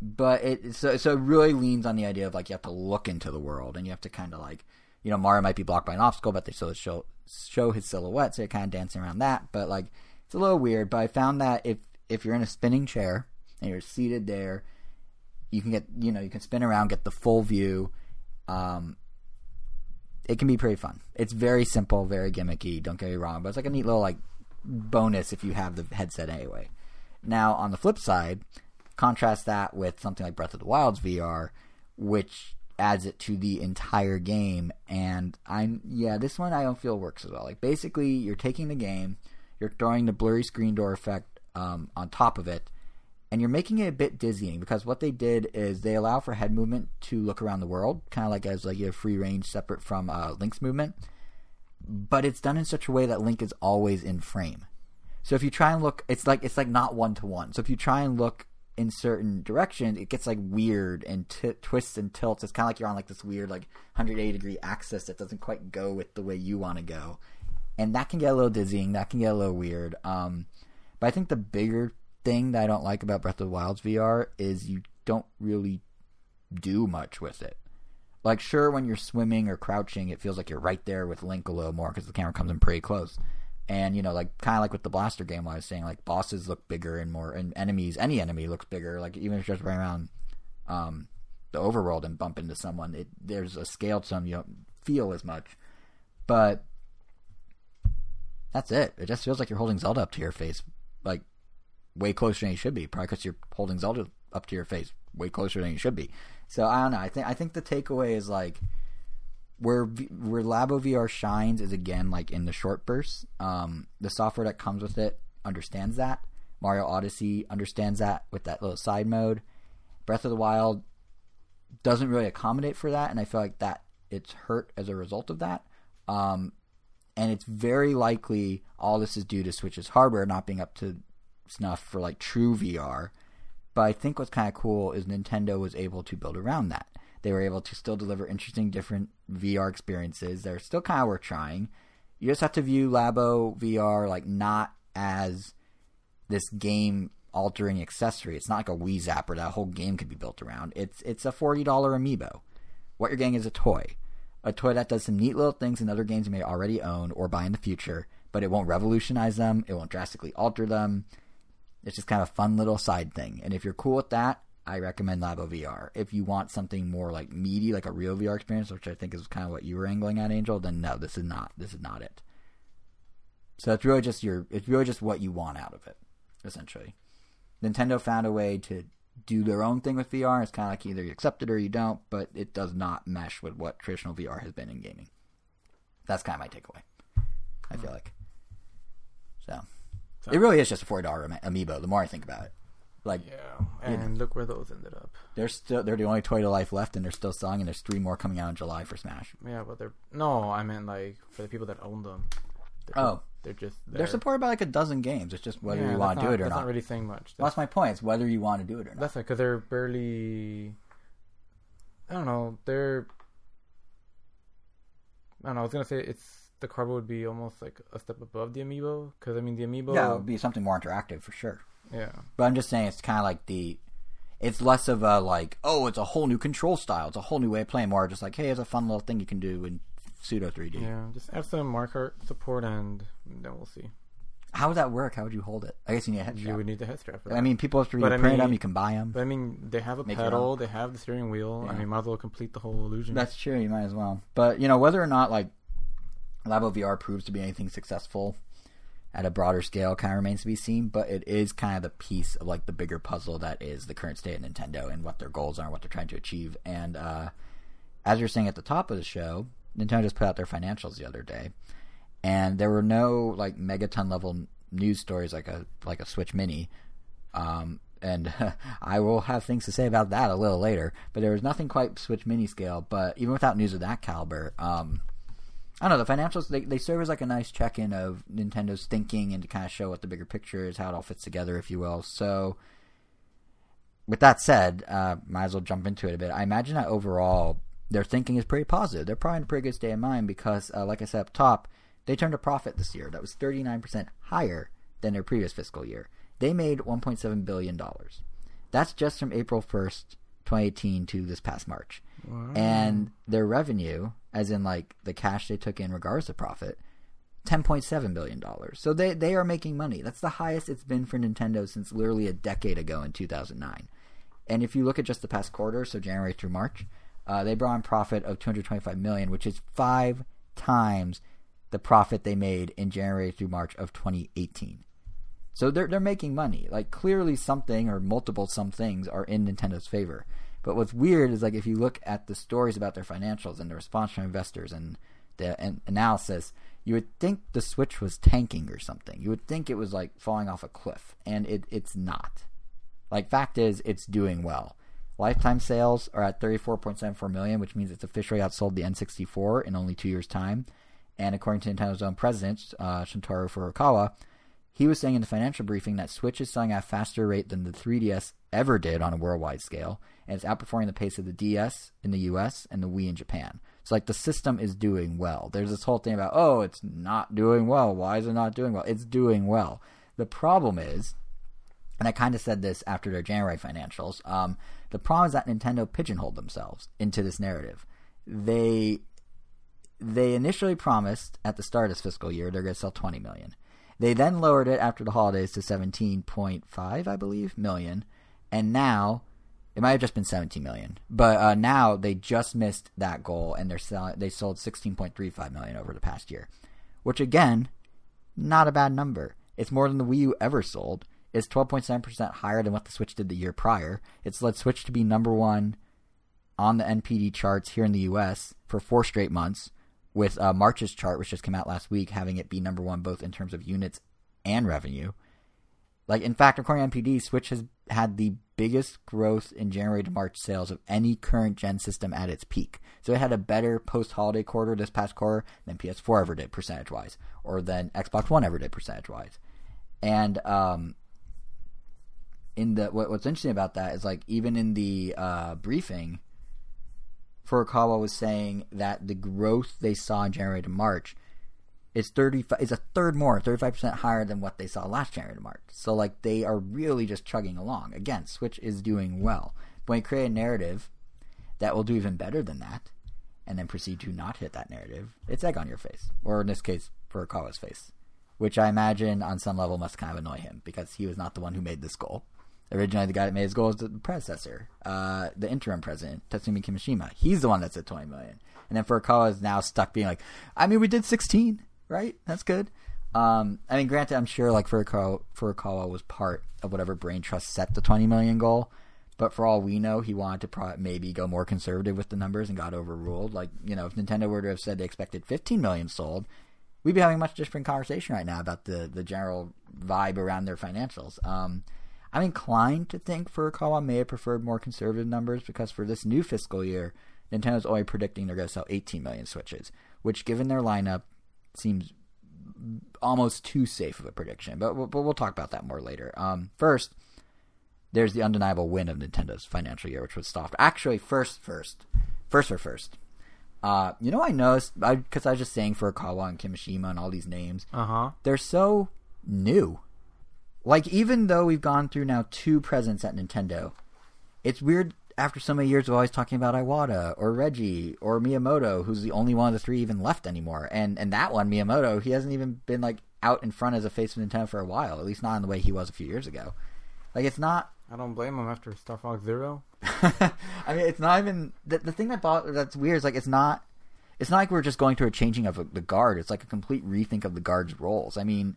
but it so so it really leans on the idea of like you have to look into the world and you have to kind of like, you know, Mario might be blocked by an obstacle, but they still show show his silhouette, so you're kind of dancing around that. But like it's a little weird. But I found that if if you're in a spinning chair and you're seated there, you can get you know you can spin around, get the full view. Um, it can be pretty fun. It's very simple, very gimmicky. Don't get me wrong, but it's like a neat little like. Bonus if you have the headset anyway. Now, on the flip side, contrast that with something like Breath of the Wild's V R, which adds it to the entire game. And I'm yeah, this one I don't feel works as well. Like basically, you're taking the game, you're throwing the blurry screen door effect um, on top of it, and you're making it a bit dizzying because what they did is they allow for head movement to look around the world, kind of like as like you have free range separate from uh, Link's movement. But it's done in such a way that Link is always in frame. So if you try and look, it's like it's like not one to one. So if you try and look in certain directions, it gets like weird and t- twists and tilts. It's kind of like you're on like this weird like one hundred eighty degree axis that doesn't quite go with the way you want to go, and that can get a little dizzying. That can get a little weird. Um, but I think the bigger thing that I don't like about Breath of the Wild's V R is you don't really do much with it. Like, sure, when you're swimming or crouching, it feels like you're right there with Link a little more because the camera comes in pretty close. And, you know, like kind of like with the blaster game, I was saying, like, bosses look bigger and more – and enemies – any enemy looks bigger. Like, even if you're just running around um, the overworld and bump into someone, it, there's a scale to them you don't feel as much. But that's it. It just feels like you're holding Zelda up to your face, like, way closer than you should be, probably because you're holding Zelda up to your face way closer than you should be. So I don't know. I think I think the takeaway is like where v- where Labo V R shines is again like in the short bursts. Um, the software that comes with it understands that. Mario Odyssey understands that with that little side mode. Breath of the Wild doesn't really accommodate for that, and I feel like that it's hurt as a result of that. Um, and it's very likely all this is due to Switch's hardware not being up to snuff for like true V R. But I think what's kind of cool is Nintendo was able to build around that. They were able to still deliver interesting, different V R experiences. They're still kind of worth trying. You just have to view Labo V R like not as this game-altering accessory. It's not like a Wii Zapper that a whole game could be built around. It's it's a forty dollar amiibo. What you're getting is a toy. A toy that does some neat little things in other games you may already own or buy in the future, but it won't revolutionize them. It won't drastically alter them. It's just kind of a fun little side thing. And if you're cool with that, I recommend Labo V R. If you want something more like meaty, like a real V R experience, which I think is kind of what you were angling at, Angel, then no, this is not. This is not it. So it's really just your, it's really just what you want out of it, essentially. Nintendo found a way to do their own thing with V R. It's kind of like either you accept it or you don't, but it does not mesh with what traditional V R has been in gaming. That's kind of my takeaway, I feel like. So, so it really is just a four dollar amiibo, the more I think about it. Like, yeah, and you know, look where those ended up. They're still they're the only toy to life left, and they're still selling, and there's three more coming out in July for Smash. Yeah, but they're no, I mean like for the people that own them. They're, oh, they're just there. They're supported by like a dozen games. It's just whether yeah, you want to do it or that's not. Not really saying much. That's, well, that's my point. It's whether you want to do it or not. That's because they're barely. I don't know. They're. I don't know. I was gonna say it's the cardboard would be almost like a step above the amiibo because I mean the amiibo. Yeah, it would be something more interactive for sure. Yeah, but I'm just saying it's kind of like the, it's less of a like, oh, it's a whole new control style, it's a whole new way of playing, more just like, hey, it's a fun little thing you can do in pseudo three D. Yeah, just have some Mario Kart support and then we'll see. How would that work? How would you hold it? I guess you need a head strap. You would need the head strap for that. I mean, people have to reprint I mean, them. You can buy them. But I mean, they have a Make pedal, they have the steering wheel. Yeah. I mean, might as well complete the whole illusion. That's true. You might as well. But you know, whether or not like Labo V R proves to be anything successful at a broader scale kind of remains to be seen, but it is kind of the piece of like the bigger puzzle that is the current state of Nintendo and what their goals are and what they're trying to achieve. And uh, as we were saying at the top of the show, Nintendo just put out their financials the other day, and there were no like megaton level news stories like a like a Switch Mini. Um, and I will have things to say about that a little later, but there was nothing quite Switch Mini scale. But even without news of that caliber, um, I don't know, the financials, they, they serve as like a nice check-in of Nintendo's thinking and to kind of show what the bigger picture is, how it all fits together, if you will. So with that said, uh, might as well jump into it a bit. I imagine that overall their thinking is pretty positive. They're probably in a pretty good state of mind because, uh, like I said up top, they turned a profit this year that was thirty-nine percent higher than their previous fiscal year. They made one point seven billion dollars. That's just from April first, twenty eighteen to this past March. Wow. And their revenue, as in like the cash they took in regardless of profit, ten point seven billion dollars. So they, they are making money. That's the highest it's been for Nintendo since literally a decade ago in two thousand nine. And if you look at just the past quarter, so January through March, uh, they brought in profit of two hundred twenty-five million dollars, which is five times the profit they made in January through March of twenty eighteen. So they're they're making money. Like clearly something or multiple some things are in Nintendo's favor. But what's weird is like if you look at the stories about their financials and the response from investors and the and analysis, you would think the Switch was tanking or something. You would think it was like falling off a cliff, and it, it's not. Like fact is, it's doing well. Lifetime sales are at thirty-four point seven four million, which means it's officially outsold the N sixty-four in only two years' time. And according to Nintendo's own president, uh, Shintaro Furukawa, he was saying in the financial briefing that Switch is selling at a faster rate than the three D S ever did on a worldwide scale, and it's outperforming the pace of the D S in the U S and the Wii in Japan. So, like, the system is doing well. There's this whole thing about, oh, it's not doing well. Why is it not doing well? It's doing well. The problem is, and I kind of said this after their January financials, um, the problem is that Nintendo pigeonholed themselves into this narrative. They, they initially promised at the start of this fiscal year they're going to sell twenty million. They then lowered it after the holidays to seventeen point five, I believe, million. And now, it might have just been seventeen million. But uh, now they just missed that goal, and they're sell- they sold sixteen point three five million over the past year. Which, again, not a bad number. It's more than the Wii U ever sold. It's twelve point seven percent higher than what the Switch did the year prior. It's led Switch to be number one on the N P D charts here in the U S for four straight months, with uh, March's chart, which just came out last week, having it be number one both in terms of units and revenue. Like, in fact, according to N P D, Switch has had the biggest growth in January to March sales of any current-gen system at its peak. So it had a better post-holiday quarter this past quarter than P S four ever did, percentage-wise, or than Xbox One ever did, percentage-wise. And um, in the what, what's interesting about that is, like, even in the uh, briefing, Furukawa was saying that the growth they saw in January to March is thirty-five is a third more, thirty-five percent higher than what they saw last January to March. So, like, they are really just chugging along. Again, Switch is doing well. When you create a narrative that will do even better than that and then proceed to not hit that narrative, it's egg on your face, or in this case, Furukawa's face, which I imagine on some level must kind of annoy him because he was not the one who made this goal. Originally, the guy that made his goal was the predecessor, uh, the interim president, Tatsumi Kimishima. He's the one that's at twenty million. And then Furukawa is now stuck being like, I mean, we did sixteen, right? That's good. Um, I mean, granted, I'm sure like Furukawa, Furukawa was part of whatever brain trust set the twenty million goal, but for all we know, he wanted to pro- maybe go more conservative with the numbers and got overruled. Like, you know, if Nintendo were to have said they expected fifteen million sold, we'd be having a much different conversation right now about the, the general vibe around their financials. Um, I'm inclined to think Furukawa may have preferred more conservative numbers because for this new fiscal year, Nintendo's only predicting they're going to sell eighteen million Switches, which, given their lineup, seems almost too safe of a prediction. But, but we'll talk about that more later. Um, first, there's the undeniable win of Nintendo's financial year, which was soft. Actually, first, first. First for first. Uh, you know, I noticed, because I, I was just saying Furukawa and Kimishima and all these names, uh-huh. they're so new. Like, even though we've gone through now two presidents at Nintendo, it's weird after so many years of always talking about Iwata or Reggie or Miyamoto, who's the only one of the three even left anymore. And and that one, Miyamoto, he hasn't even been, like, out in front as a face of Nintendo for a while, at least not in the way he was a few years ago. Like, it's not... I don't blame him after Star Fox Zero. I mean, it's not even... The, the thing that bothers, that's weird is, like, it's not... It's not like we're just going through a changing of a, the guard. It's like a complete rethink of the guard's roles. I mean...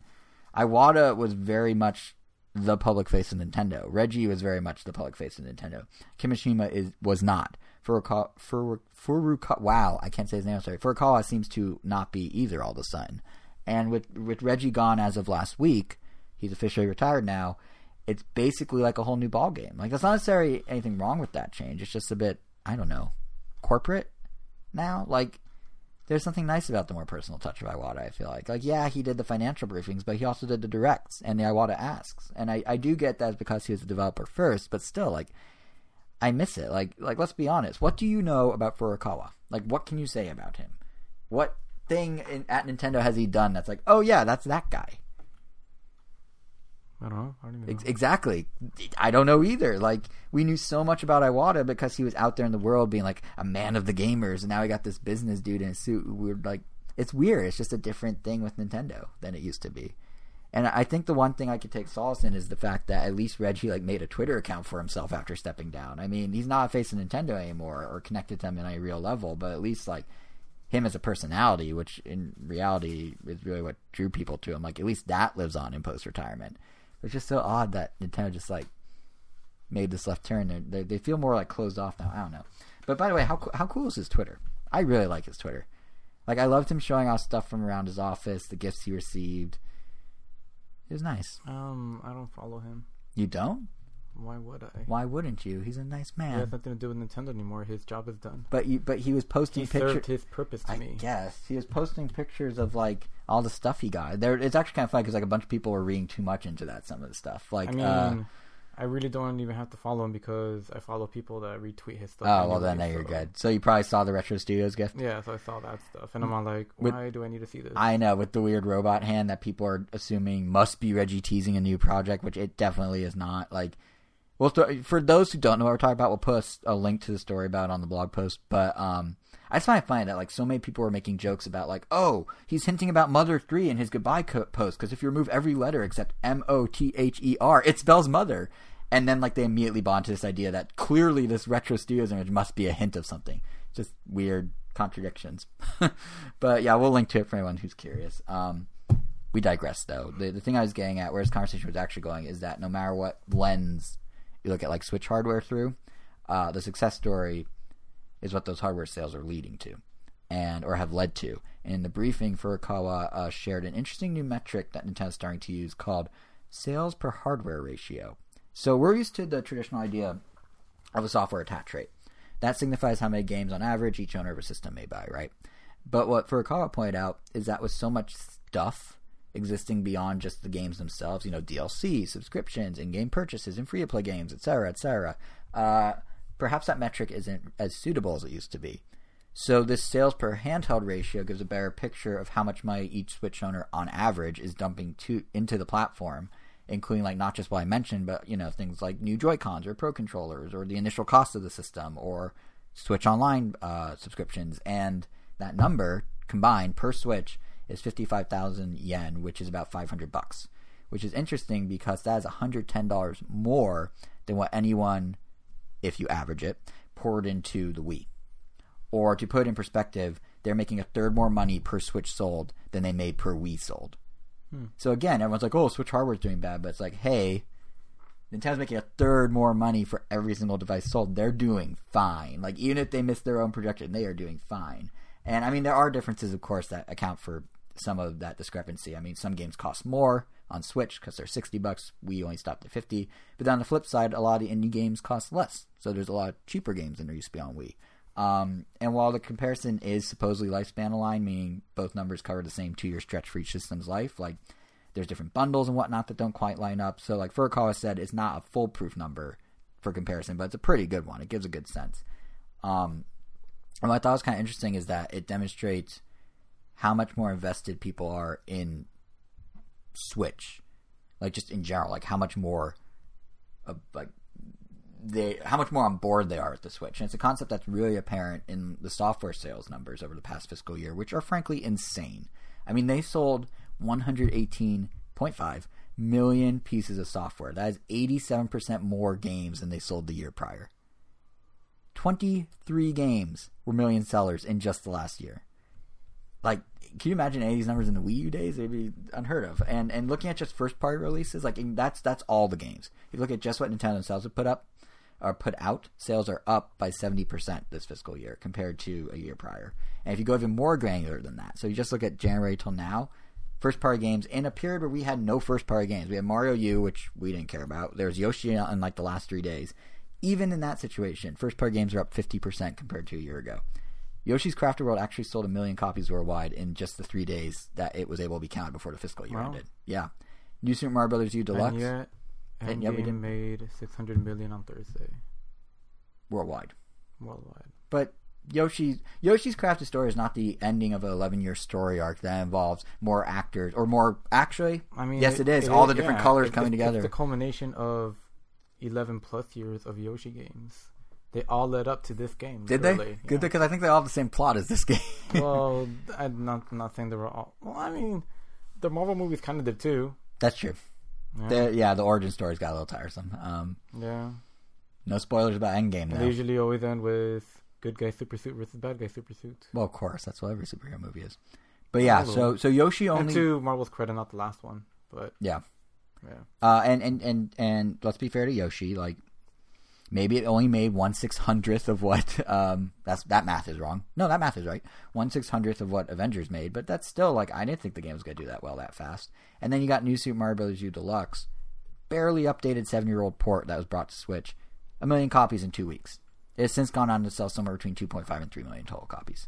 Iwata was very much the public face of Nintendo. Reggie was very much the public face of Nintendo. Kimishima is was not. Furukawa, Furukawa, Furukawa, wow, I can't say his name, I'm sorry. Furukawa seems to not be either all of a sudden. And with, with Reggie gone as of last week, he's officially retired now, it's basically like a whole new ballgame. Like, that's not necessarily anything wrong with that change. It's just a bit, I don't know, corporate now? Like... There's something nice about the more personal touch of Iwata, I feel like. Like, yeah, he did the financial briefings, but he also did the directs and the Iwata asks. And I, I do get that because he was a developer first, but still, like, I miss it. Like, like let's be honest. What do you know about Furukawa? Like, what can you say about him? What thing in, at Nintendo has he done that's like, oh, yeah, that's that guy? I don't know. I don't even know. Exactly. I don't know either. Like, we knew so much about Iwata because he was out there in the world being like a man of the gamers, and now we got this business dude in a suit. We're like, it's weird. It's just a different thing with Nintendo than it used to be. And I think the one thing I could take solace in is the fact that at least Reggie like made a Twitter account for himself after stepping down. I mean, he's not facing Nintendo anymore or connected to them in any real level, but at least like him as a personality, which in reality is really what drew people to him. Like, at least that lives on in post-retirement. It's just so odd that Nintendo just, like, made this left turn. They they feel more, like, closed off now. I don't know. But, by the way, how how cool is his Twitter? I really like his Twitter. Like, I loved him showing off stuff from around his office, the gifts he received. It was nice. Um, I don't follow him. You don't? Why would I? Why wouldn't you? He's a nice man. He has nothing to do with Nintendo anymore. His job is done. But you, but he was posting he pictures. He served his purpose to I me. I guess. He was posting pictures of, like, all the stuff he got. There, it's actually kind of funny because, like, a bunch of people were reading too much into that, some of the stuff. Like, I mean, uh, I really don't even have to follow him because I follow people that retweet his stuff. Oh, well, then now so. You're good. So you probably saw the Retro Studios gift? Yeah, so I saw that stuff. And I'm all like, why with, do I need to see this? I know, with the weird robot hand that people are assuming must be Reggie teasing a new project, which it definitely is not. Like... Well, for those who don't know what we're talking about, we'll post a link to the story about it on the blog post. But um, I just find it funny that like so many people were making jokes about like, oh, he's hinting about Mother three in his goodbye co- post because if you remove every letter except M O T H E R, it spells Mother. And then like they immediately bond to this idea that clearly this Retro Studios image must be a hint of something. Just weird contradictions. But yeah, we'll link to it for anyone who's curious. Um, we digress, though. The, the thing I was getting at, where this conversation was actually going, is that no matter what lens – you look at like Switch hardware through, uh, the success story is what those hardware sales are leading to and or have led to. And in the briefing, Furukawa uh, shared an interesting new metric that Nintendo is starting to use called sales per hardware ratio. So we're used to the traditional idea of a software attach rate. That signifies how many games on average each owner of a system may buy, right? But what Furukawa pointed out is that with so much stuff existing beyond just the games themselves, you know, D L C, subscriptions, in-game purchases, and free-to-play games, et cetera, et cetera. Uh, perhaps that metric isn't as suitable as it used to be. So this sales per handheld ratio gives a better picture of how much money each Switch owner, on average, is dumping to into the platform, including like not just what I mentioned, but you know things like new Joy-Cons or Pro controllers, or the initial cost of the system, or Switch Online uh, subscriptions, and that number combined per Switch is fifty-five thousand yen, which is about five hundred bucks, which is interesting because that is one hundred ten dollars more than what anyone, if you average it, poured into the Wii. Or to put it in perspective, they're making a third more money per Switch sold than they made per Wii sold. Hmm. So again, everyone's like, oh, Switch hardware's doing bad, but it's like, hey, Nintendo's making a third more money for every single device sold. They're doing fine. Like, even if they miss their own projection, they are doing fine. And, I mean, there are differences, of course, that account for some of that discrepancy. I mean, some games cost more on Switch because they're sixty bucks. We only stopped at fifty. But then on the flip side, a lot of the indie games cost less. So there's a lot of cheaper games than there used to be on Wii. Um, and while the comparison is supposedly lifespan aligned, meaning both numbers cover the same two-year stretch for each system's life, like, there's different bundles and whatnot that don't quite line up. So, like Furukawa said, it's not a foolproof number for comparison, but it's a pretty good one. It gives a good sense. Um, and what I thought was kind of interesting is that it demonstrates how much more invested people are in Switch, like just in general, like how much more, uh, like they, how much more on board they are with the Switch. And it's a concept that's really apparent in the software sales numbers over the past fiscal year, which are frankly insane. I mean, they sold one hundred eighteen point five million pieces of software. That is eighty-seven percent more games than they sold the year prior. twenty-three games were million sellers in just the last year. Like, can you imagine any of these numbers in the Wii U days? They'd be unheard of. And and looking at just first party releases, like that's that's all the games. If you look at just what Nintendo themselves have put up or put out, sales are up by seventy percent this fiscal year compared to a year prior. And if you go even more granular than that, so you just look at January till now, first party games in a period where we had no first party games. We had Mario U, which we didn't care about. There was Yoshi in like the last three days. Even in that situation, first party games are up fifty percent compared to a year ago. Yoshi's Crafted World actually sold a million copies worldwide in just the three days that it was able to be counted before the fiscal year wow. ended. Yeah. New Super Mario Bros. U Deluxe. And yet, and and yet we didn't... made six hundred million on Thursday. Worldwide. Worldwide. But Yoshi, Yoshi's Crafted Story is not the ending of an eleven-year story arc that involves more actors, or more, actually, I mean, yes it, it is, it all is, the different yeah, colors it's, coming it's, together. It's the culmination of eleven plus years of Yoshi games. They all led up to this game. Did really. they? Yeah. Did they? Because I think they all have the same plot as this game. Well, I'm not, not saying they were all... Well, I mean, the Marvel movies kind of did too. That's true. Yeah, yeah the origin stories got a little tiresome. Um, yeah. No spoilers about Endgame now. They usually always end with good guy super suit versus bad guy super suit. Well, of course. That's what every superhero movie is. But yeah, so, so Yoshi only... And to Marvel's credit, not the last one. But Yeah. yeah. Uh, and, and, and, and let's be fair to Yoshi, like, maybe it only made one six hundredth of what um, that's that math is wrong. No, that math is right. One six hundredth of what Avengers made, but that's still like I didn't think the game was gonna do that well that fast. And then you got New Super Mario Bros. U Deluxe, barely updated seven year old port that was brought to Switch, a million copies in two weeks. It has since gone on to sell somewhere between two point five and three million total copies.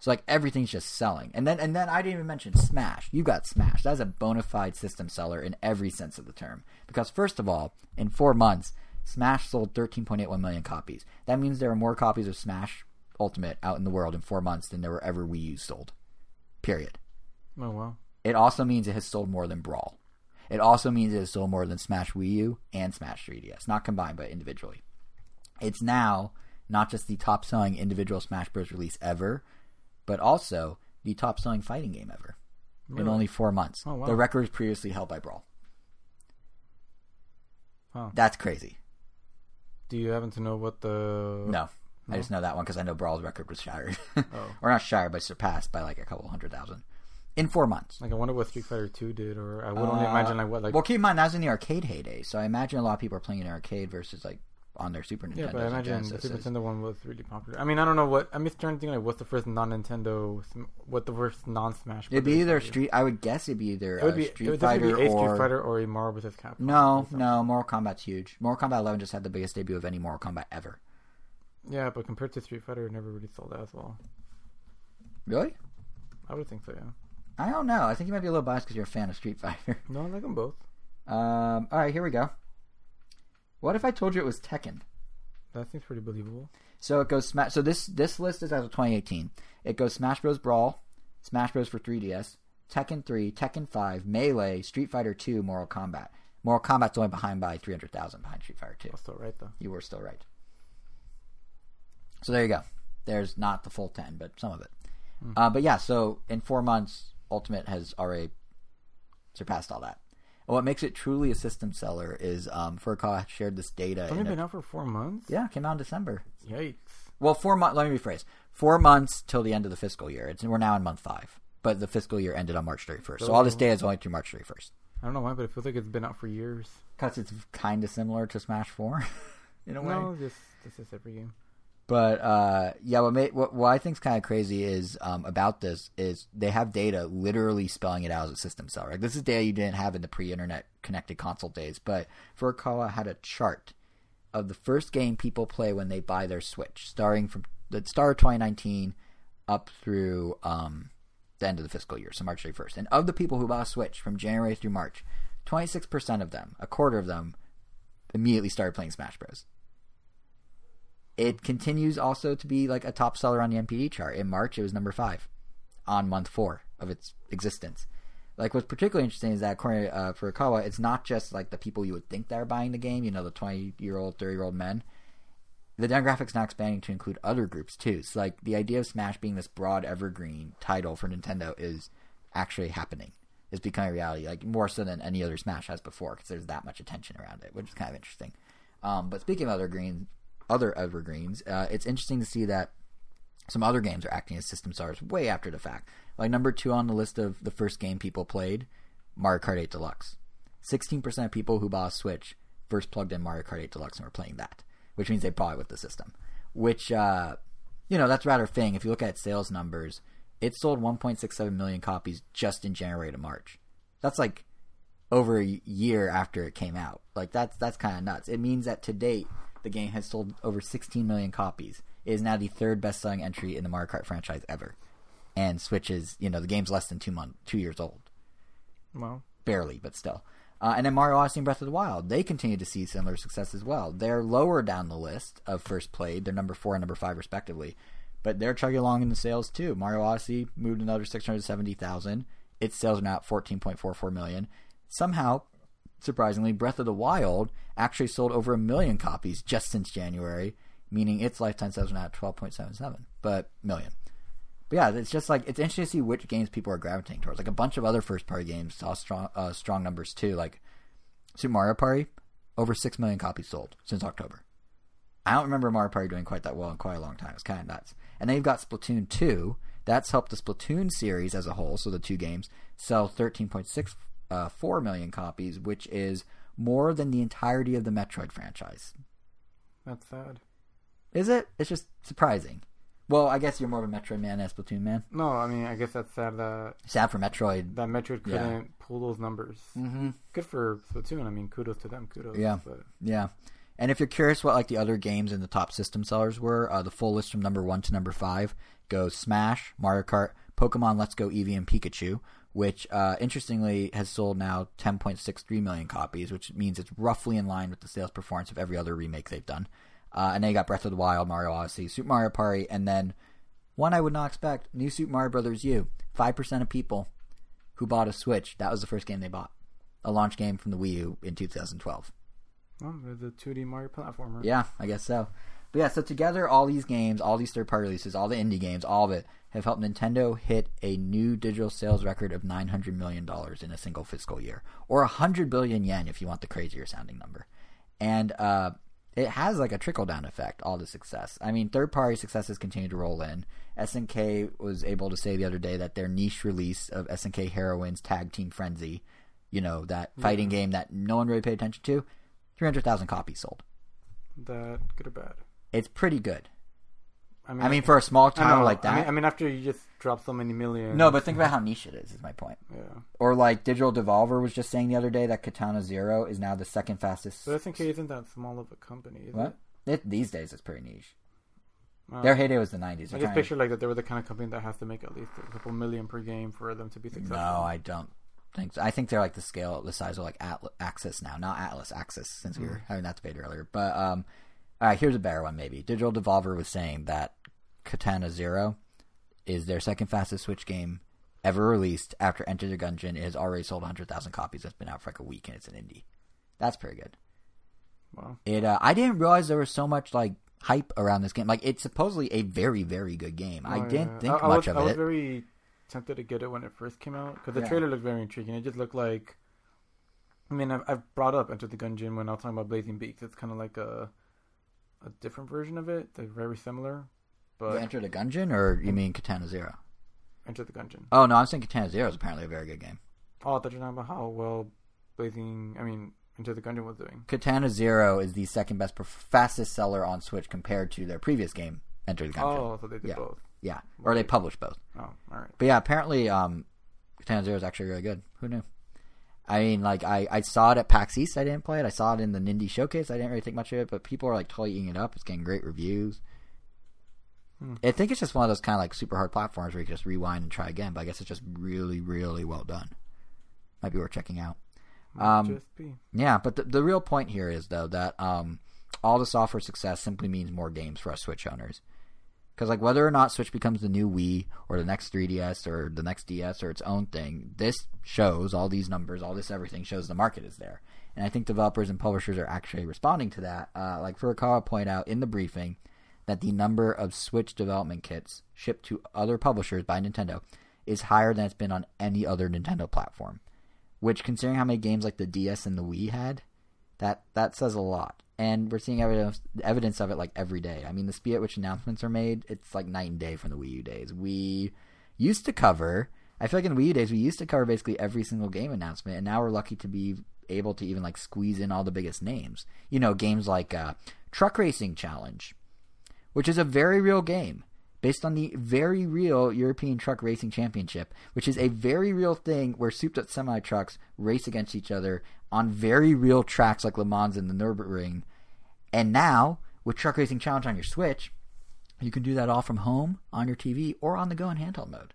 So like everything's just selling. And then and then I didn't even mention Smash. You got Smash. That's a bona fide system seller in every sense of the term. Because first of all, in four months Smash sold thirteen point eight one million copies. That means there are more copies of Smash Ultimate out in the world in four months than there were ever Wii U sold. Period. Oh, wow. It also means it has sold more than Brawl. It also means it has sold more than Smash Wii U and Smash three D S. Not combined, but individually. It's now not just the top-selling individual Smash Bros. Release ever, but also the top-selling fighting game ever. Really? In only four months. Oh, wow. The record was previously held by Brawl. Wow. That's crazy. Do you happen to know what the... No. no? I just know that one because I know Brawl's record was shattered. oh. Or not shattered, but surpassed by like a couple hundred thousand. In four months. Like, I wonder what Street Fighter two did, or I would uh, only imagine like what... like. Well, keep in mind, that was in the arcade heyday, so I imagine a lot of people are playing in arcade versus like on their Super Nintendo. Yeah, but I imagine the Super Nintendo one was really popular. I mean, I don't know what... I'm just trying to think like what's the first non-Nintendo... What the first non-Smash... It'd be either Street... I would guess it'd be either it would be, uh, Street it would Fighter be a or... Street Fighter or a Marvel versus. Capcom. No, no. Mortal Kombat's huge. Mortal Kombat eleven just had the biggest debut of any Mortal Kombat ever. Yeah, but compared to Street Fighter, it never really sold that as well. Really? I would think so, yeah. I don't know. I think you might be a little biased because you're a fan of Street Fighter. No, I like them both. Um, all right, here we go. What if I told you it was Tekken? That seems pretty believable. So it goes Smash. So this this list is as of twenty eighteen. It goes Smash Bros. Brawl, Smash Bros. For three D S, Tekken three, Tekken five, Melee, Street Fighter two, Mortal Kombat. Mortal Kombat's only behind by three hundred thousand behind Street Fighter two. I was still right though. You were still right. So there you go. There's not the full ten, but some of it. Mm-hmm. Uh, but yeah, so in four months, Ultimate has already surpassed all that. What makes it truly a system seller is um, Furukawa shared this data. It's only been out for four months? Yeah, it came out in December. Yikes. Well, four months. Let me rephrase. Four months till the end of the fiscal year. It's, we're now in month five. but the fiscal year ended on March thirty-first. So all this data is only through March thirty-first. I don't know why, but it feels like it's been out for years. Because it's kind of similar to Smash four, in a way. No, this, this is every game. But, uh, yeah, what, may, what, what I think is kind of crazy is um, about this is they have data literally spelling it out as a system cell. Right? This is data you didn't have in the pre-internet connected console days. But Furukawa had a chart of the first game people play when they buy their Switch, starting from the start of twenty nineteen up through um, the end of the fiscal year, so March thirty-first. And of the people who bought a Switch from January through March, twenty-six percent of them, a quarter of them, immediately started playing Smash Bros. It continues also to be like a top seller on the N P D chart. In March, it was number five on month four of its existence. Like, what's particularly interesting is that, according to uh, Furukawa, it's not just like the people you would think that are buying the game, you know, the twenty-year-old, thirty-year-old men. The demographic's now expanding to include other groups, too. So, like, the idea of Smash being this broad evergreen title for Nintendo is actually happening. It's becoming a reality, like, more so than any other Smash has before, because there's that much attention around it, which is kind of interesting. Um, but speaking of other greens... other evergreens, uh, it's interesting to see that some other games are acting as system sellers way after the fact. Like number two on the list of the first game people played, Mario Kart eight Deluxe. sixteen percent of people who bought a Switch first plugged in Mario Kart eight Deluxe and were playing that, which means they bought it with the system. Which, uh, you know, that's rather thing. If you look at sales numbers, it sold one point six seven million copies just in January to March. That's like over a year after it came out. Like that's that's kind of nuts. It means that to date, the game has sold over sixteen million copies. It is now the third best-selling entry in the Mario Kart franchise ever. And Switch is, you know, the game's less than two month, two years old. Well. Barely, but still. Uh, and then Mario Odyssey and Breath of the Wild, they continue to see similar success as well. They're lower down the list of first played. They're number four and number five, respectively. But they're chugging along in the sales, too. Mario Odyssey moved another six hundred seventy thousand. Its sales are now at fourteen point four four million. Somehow... surprisingly, Breath of the Wild actually sold over a million copies just since January, meaning its lifetime sales are now at twelve point seven seven, but million. But yeah, it's just like, it's interesting to see which games people are gravitating towards. Like a bunch of other first-party games saw strong uh, strong numbers too, like Super Mario Party, over six million copies sold since October. I don't remember Mario Party doing quite that well in quite a long time. It's kind of nuts. And then you've got Splatoon two. That's helped the Splatoon series as a whole, so the two games, sell thirteen point six Uh, four million copies, which is more than the entirety of the Metroid franchise. That's sad. Is it? It's just surprising. Well, I guess you're more of a Metroid man than a Splatoon man. No, I mean, I guess that's sad that... sad for Metroid. That Metroid couldn't yeah. pull those numbers. Mm-hmm. Good for Splatoon. I mean, kudos to them. Kudos. Yeah. But... yeah. And if you're curious what like the other games in the top system sellers were, uh, the full list from number one to number five goes Smash, Mario Kart, Pokemon Let's Go Eevee and Pikachu, which uh, interestingly has sold now ten point six three million copies, which means it's roughly in line with the sales performance of every other remake they've done. Uh, and then you got Breath of the Wild, Mario Odyssey, Super Mario Party, and then one I would not expect, New Super Mario Bros. U. five percent of people who bought a Switch, that was the first game they bought, a launch game from the Wii U in two thousand twelve. Well, they're the two D Mario platformer. Yeah, I guess so. But yeah, so together, all these games, all these third-party releases, all the indie games, all of it, have helped Nintendo hit a new digital sales record of nine hundred million dollars in a single fiscal year, or one hundred billion yen if you want the crazier-sounding number. And uh, it has like a trickle-down effect, all the success. I mean, third-party successes continue to roll in. S N K was able to say the other day that their niche release of S N K Heroine's Tag Team Frenzy, you know, that fighting mm-hmm. game that no one really paid attention to, three hundred thousand copies sold. That good or bad? It's pretty good. I mean, I mean, for a small town like that. I mean, I mean, after you just drop so many million. No, but think about how niche it is, is my point. Yeah. Or like Digital Devolver was just saying the other day that Katana Zero is now the second fastest. But S N K isn't that small of a company, is what? it? It, these days it's pretty niche. Uh, Their heyday was the nineties. I just picture to... like that they were the kind of company that has to make at least a couple million per game for them to be successful. No, I don't think so. I think they're like the scale, the size of like Atl- Axis now. Not Atlus, Axis, since mm. we were having that debate earlier. But um, all right, here's a better one maybe. Digital Devolver was saying that Katana Zero is their second fastest Switch game ever released after Enter the Gungeon. It has already sold one hundred thousand copies. It's been out for like a week, and it's an indie. That's pretty good. Wow. It. Uh, I didn't realize there was so much like hype around this game. Like it's supposedly a very, very good game. Oh, I didn't yeah. think I, I much was, of I it. I was very tempted to get it when it first came out because the yeah. trailer looked very intriguing. It just looked like... I mean, I've, I've brought up Enter the Gungeon when I was talking about Blazing Beaks. It's kind of like a, a different version of it. They're very similar. But, you Enter the Gungeon, or you mean Katana Zero? Enter the Gungeon. Oh, no, I'm saying Katana Zero is apparently a very good game. Oh, I thought you were talking about how well Blazing, I mean, Enter the Gungeon was doing. Katana Zero is the second best, fastest seller on Switch compared to their previous game, Enter the Gungeon. Oh, so they did yeah. both. Yeah, or they published both. Oh, all right. But yeah, apparently um, Katana Zero is actually really good. Who knew? I mean, like, I, I saw it at PAX East. I didn't play it. I saw it in the Nindie Showcase. I didn't really think much of it, but people are, like, totally eating it up. It's getting great reviews. Hmm. I think it's just one of those kind of, like, super hard platforms where you can just rewind and try again, but I guess it's just really, really well done. Might be worth checking out. Um, yeah, but the, the real point here is, though, that um, all the software success simply means more games for us Switch owners. Because, like, whether or not Switch becomes the new Wii or the next three D S or the next D S or its own thing, this shows, all these numbers, all this everything shows the market is there. And I think developers and publishers are actually responding to that. Uh, like Furukawa pointed out in the briefing that the number of Switch development kits shipped to other publishers by Nintendo is higher than it's been on any other Nintendo platform. Which, considering how many games like the D S and the Wii had, that, that says a lot. And we're seeing evidence evidence of it, like, every day. I mean, the speed at which announcements are made, it's, like, night and day from the Wii U days. We used to cover... I feel like in the Wii U days, we used to cover basically every single game announcement, and now we're lucky to be able to even, like, squeeze in all the biggest names. You know, games like uh, Truck Racing Challenge, which is a very real game based on the very real European Truck Racing Championship, which is a very real thing where souped-up semi-trucks race against each other on very real tracks like Le Mans and the Nürburgring. And now, with Truck Racing Challenge on your Switch, you can do that all from home, on your T V, or on the go in handheld mode.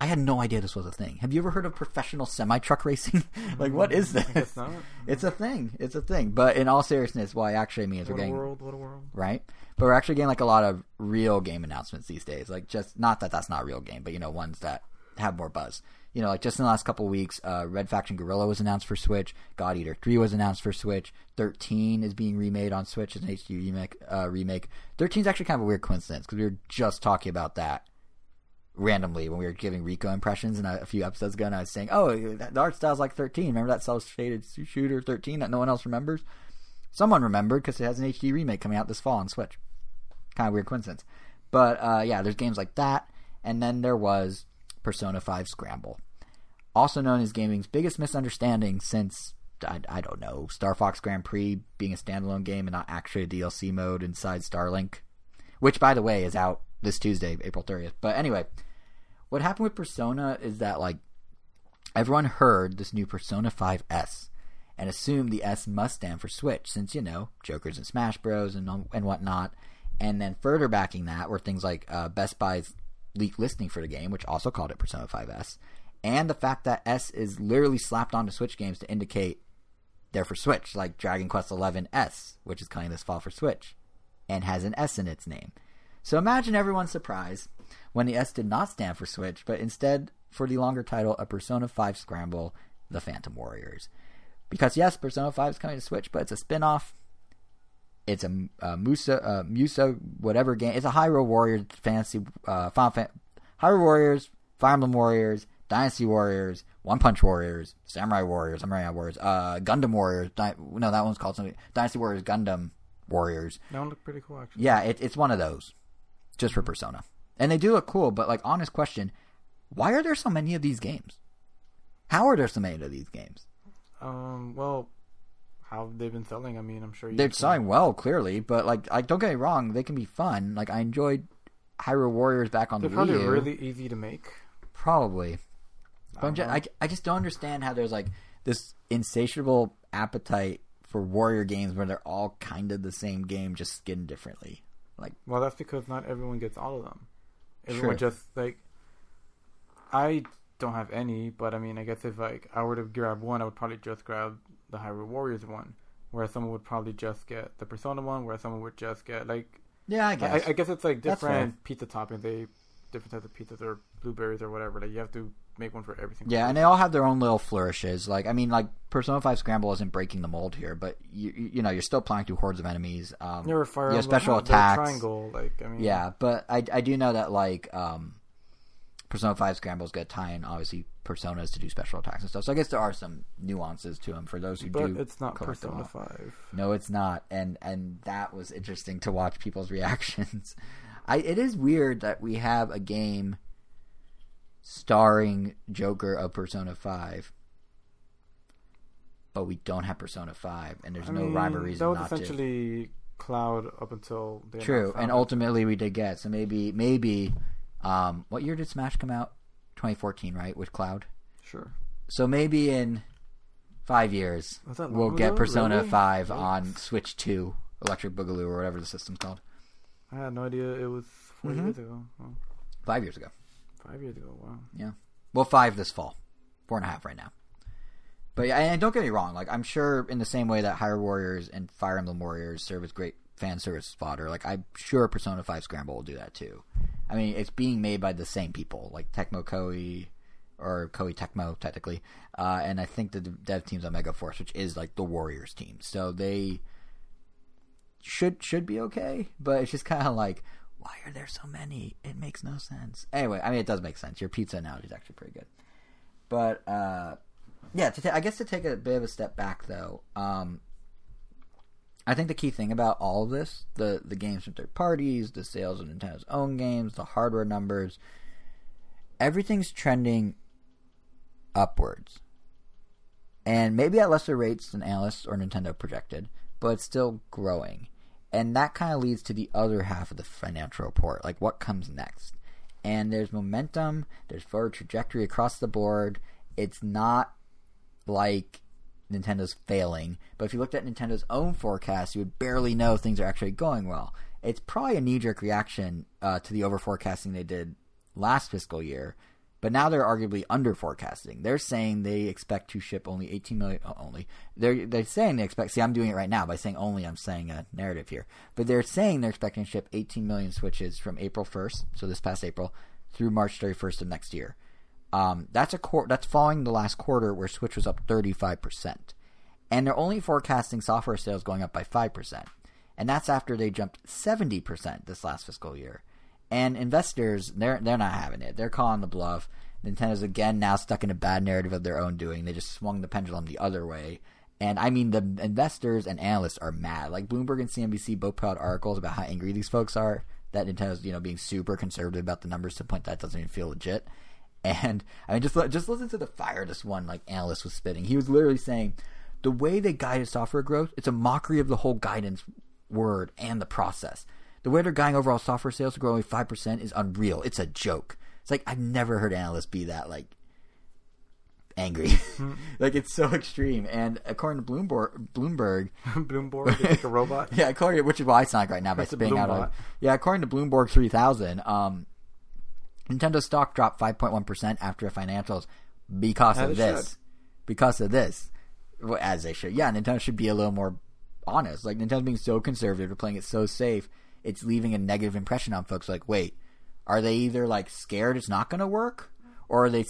I had no idea this was a thing. Have you ever heard of professional semi-truck racing? Like, what is this? I guess not. It's a thing. It's a thing. But in all seriousness, what I actually mean is we're getting... What a world, what a world. Right? But we're actually getting, like, a lot of real game announcements these days. Like, just... Not that that's not real game, but, you know, ones that have more buzz. You know, like, just in the last couple of weeks, uh, Red Faction Guerrilla was announced for Switch. God Eater three was announced for Switch. thirteen is being remade on Switch as an H D remake. Uh, remake. thirteen is actually kind of a weird coincidence, because we were just talking about that randomly when we were giving Rico impressions and a few episodes ago, and I was saying, oh, the art style's like thirteen. Remember that cel-shaded shooter thirteen that no one else remembers? Someone remembered because it has an H D remake coming out this fall on Switch. Kind of weird coincidence. But, uh, yeah, there's games like that, and then there was Persona five Scramble, also known as gaming's biggest misunderstanding since, I, I don't know, Star Fox Grand Prix being a standalone game and not actually a D L C mode inside Starlink, which, by the way, is out this Tuesday, April thirtieth. But anyway, what happened with Persona is that, like, everyone heard this new Persona five S and assumed the S must stand for Switch since, you know, Jokers and Smash Bros and and whatnot. And then further backing that were things like uh, Best Buy's leaked listing for the game, which also called it Persona five S, and the fact that S is literally slapped onto Switch games to indicate they're for Switch, like Dragon Quest eleven S, which is coming this fall for Switch, and has an S in its name. So imagine everyone's surprise when the S did not stand for Switch, but instead for the longer title of Persona five Scramble, The Phantom Warriors. Because yes, Persona five is coming to Switch, but it's a spin-off. It's a, a Musa, uh, Musa, whatever game. It's a Hyrule Warriors fantasy, uh, Final Fan- Hyrule Warriors, Fire Emblem Warriors, Dynasty Warriors, One Punch Warriors, Samurai Warriors, Samurai Warriors, uh, Gundam Warriors. Di- no, that one's called something. Dynasty Warriors, Gundam Warriors. That one looked pretty cool, actually. Yeah, it, it's one of those. Just for Persona. And they do look cool, but, like, honest question, why are there so many of these games? How are there so many of these games? Um, well, how have they been selling? I mean, I'm sure... You They're can... selling well, clearly, but, like, like, don't get me wrong, they can be fun. Like, I enjoyed Hyrule Warriors back on They're the Wii U. They're probably really easy to make. Probably. But I'm just, I, I just don't understand how there's, like, this insatiable appetite for warrior games where they're all kind of the same game, just skinned differently. Like, well, that's because not everyone gets all of them. Everyone true. Just, like, I don't have any, but I mean, I guess if, like, I were to grab one, I would probably just grab the Hyrule Warriors one, whereas someone would probably just get the Persona one, whereas someone would just get, like... Yeah, I guess. I, I guess it's, like, different pizza toppings. They different types of pizzas or blueberries or whatever. Like, you have to make one for everything. Yeah, and they all have their own little flourishes. Like, I mean, like, Persona five Scramble isn't breaking the mold here, but you you know, you're still plowing through hordes of enemies. Um, there were fire, you know, special like, attacks. Triangle, like, I mean, yeah, but I, I do know that, like, um, Persona five Scramble's got tie-in, obviously, Personas to do special attacks and stuff. So I guess there are some nuances to them for those who but do. But it's not Persona five. No, it's not, and and that was interesting to watch people's reactions. I it is weird that we have a game starring Joker of Persona five. But we don't have Persona five, and there's I no mean, rhyme or reason not to. That was essentially to. Cloud up until... They True, and ultimately we did get. So maybe... maybe um, what year did Smash come out? twenty fourteen, right? With Cloud? Sure. So maybe in five years, we'll get ago? Persona really? five Thanks. On Switch two, Electric Boogaloo, or whatever the system's called. I had no idea it was four mm-hmm. years ago. Wow. Five years ago. Five years ago, wow. Yeah. Well, five this fall. Four and a half right now. But yeah, and don't get me wrong, like I'm sure in the same way that Hyrule Warriors and Fire Emblem Warriors serve as great fan service fodder, like I'm sure Persona five Scramble will do that too. I mean, it's being made by the same people, like Tecmo Koei, or Koei Tecmo technically, uh, and I think the dev team's on Megaforce, which is like the Warriors team. So they should should be okay, but it's just kind of like, why are there so many? It makes no sense. Anyway, I mean, it does make sense. Your pizza analogy is actually pretty good. But... uh Yeah, to t- I guess to take a bit of a step back, though, um, I think the key thing about all of this, the, the games from third parties, the sales of Nintendo's own games, the hardware numbers, everything's trending upwards. And maybe at lesser rates than analysts or Nintendo projected, but it's still growing. And that kind of leads to the other half of the financial report, like what comes next. And there's momentum, there's forward trajectory across the board. It's not... like Nintendo's failing, but if you looked at Nintendo's own forecast, you would barely know things are actually going well. It's probably a knee-jerk reaction uh, to the over-forecasting they did last fiscal year, but now they're arguably under-forecasting. They're saying they expect to ship only eighteen million... Oh, only. They're, they're saying they expect... See, I'm doing it right now. By saying only, I'm saying a narrative here. But they're saying they're expecting to ship eighteen million Switches from April first, so this past April, through March thirty-first of next year. Um, that's a qu- that's following the last quarter where Switch was up thirty-five percent. And they're only forecasting software sales going up by five percent. And that's after they jumped seventy percent this last fiscal year. And investors, they're they're not having it. They're calling the bluff. Nintendo's again now stuck in a bad narrative of their own doing. They just swung the pendulum the other way. And I mean, the investors and analysts are mad. Like Bloomberg and C N B C both put out articles about how angry these folks are that Nintendo's, you know, being super conservative about the numbers to the point that doesn't even feel legit. And I mean, just just listen to the fire this one like analyst was spitting. He was literally saying, the way they guided software growth, it's a mockery of the whole guidance word and the process. The way they're guiding overall software sales to grow only five percent is unreal. It's a joke. It's like I've never heard analysts be that like angry. Mm. Like it's so extreme. And according to Bloomberg, Bloomberg, Bloomberg, like a robot. Yeah, according to, which is why I sound like right now by spitting out. Of, yeah, according to Bloomberg three thousand. Um, Nintendo stock dropped five point one percent after financials because as of this. Should. Because of this. Well, as they should. Yeah, Nintendo should be a little more honest. Like, Nintendo's being so conservative, they're playing it so safe, it's leaving a negative impression on folks. Like, wait, are they either, like, scared it's not going to work? Or are they,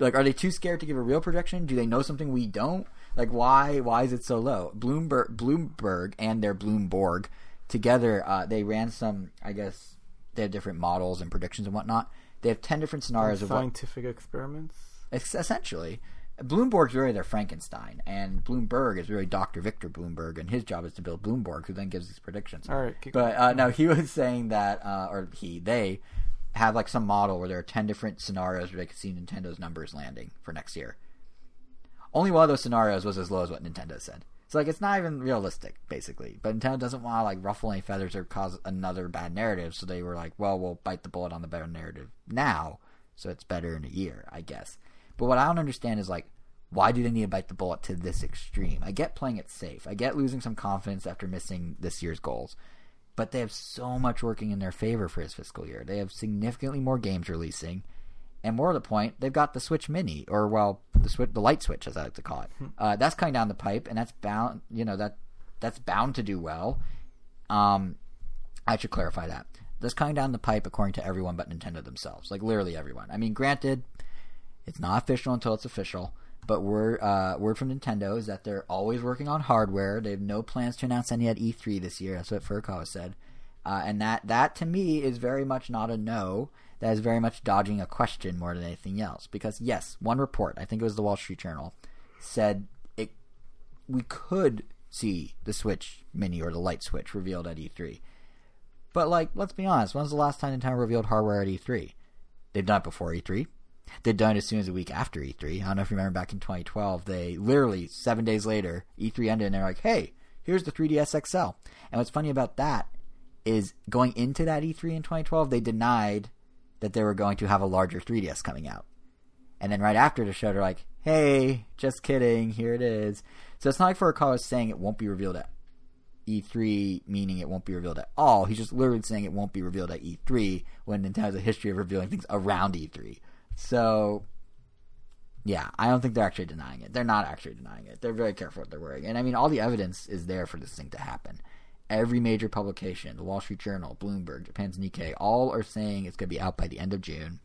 like, are they too scared to give a real projection? Do they know something we don't? Like, why Why is it so low? Bloomberg, Bloomberg and their Bloomberg together, uh, they ran some, I guess, they have different models and predictions and whatnot. They have ten different scenarios. Scientific of scientific experiments? Essentially. Bloomberg's really their Frankenstein, and Bloomberg is really Doctor Victor Bloomberg, and his job is to build Bloomberg, who then gives these predictions. All right. But uh, no, he was saying that, uh, or he, they, have like some model where there are ten different scenarios where they could see Nintendo's numbers landing for next year. Only one of those scenarios was as low as what Nintendo said. So like, it's not even realistic, basically. But Nintendo doesn't want to like ruffle any feathers or cause another bad narrative. So they were like, well, we'll bite the bullet on the better narrative now, so it's better in a year, I guess. But what I don't understand is like, why do they need to bite the bullet to this extreme? I get playing it safe. I get losing some confidence after missing this year's goals. But they have so much working in their favor for this fiscal year. They have significantly more games releasing. And more to the point, they've got the Switch Mini, or well, the Switch, the Light Switch, as I like to call it. Uh, that's coming down the pipe, and that's bound, you know, that that's bound to do well. Um, I should clarify that. That's coming down the pipe, according to everyone but Nintendo themselves, like literally everyone. I mean, granted, it's not official until it's official, but we're, uh, word from Nintendo is that they're always working on hardware. They have no plans to announce any at E three this year. That's what Furukawa said, uh, and that that to me is very much not a no. That is very much dodging a question more than anything else. Because, yes, one report, I think it was the Wall Street Journal, said it we could see the Switch Mini or the Light Switch revealed at E three. But, like, let's be honest. When's the last time Nintendo revealed hardware at E three? They've done it before E three. They done as soon as a week after E three. I don't know if you remember back in twenty twelve, they literally, seven days later, E three ended, and they're like, hey, here's the three D S X L. And what's funny about that is going into that E three in twenty twelve, they denied that they were going to have a larger three D S coming out. And then right after the show, they're like, hey, just kidding, here it is. So it's not like Furukawa is saying it won't be revealed at E three, meaning it won't be revealed at all. He's just literally saying it won't be revealed at E three, when Nintendo has a history of revealing things around E three. So, yeah, I don't think they're actually denying it. They're not actually denying it. They're very careful what they're wearing. And, I mean, all the evidence is there for this thing to happen. Every major publication, the Wall Street Journal, Bloomberg, Japan's Nikkei, all are saying it's going to be out by the end of June.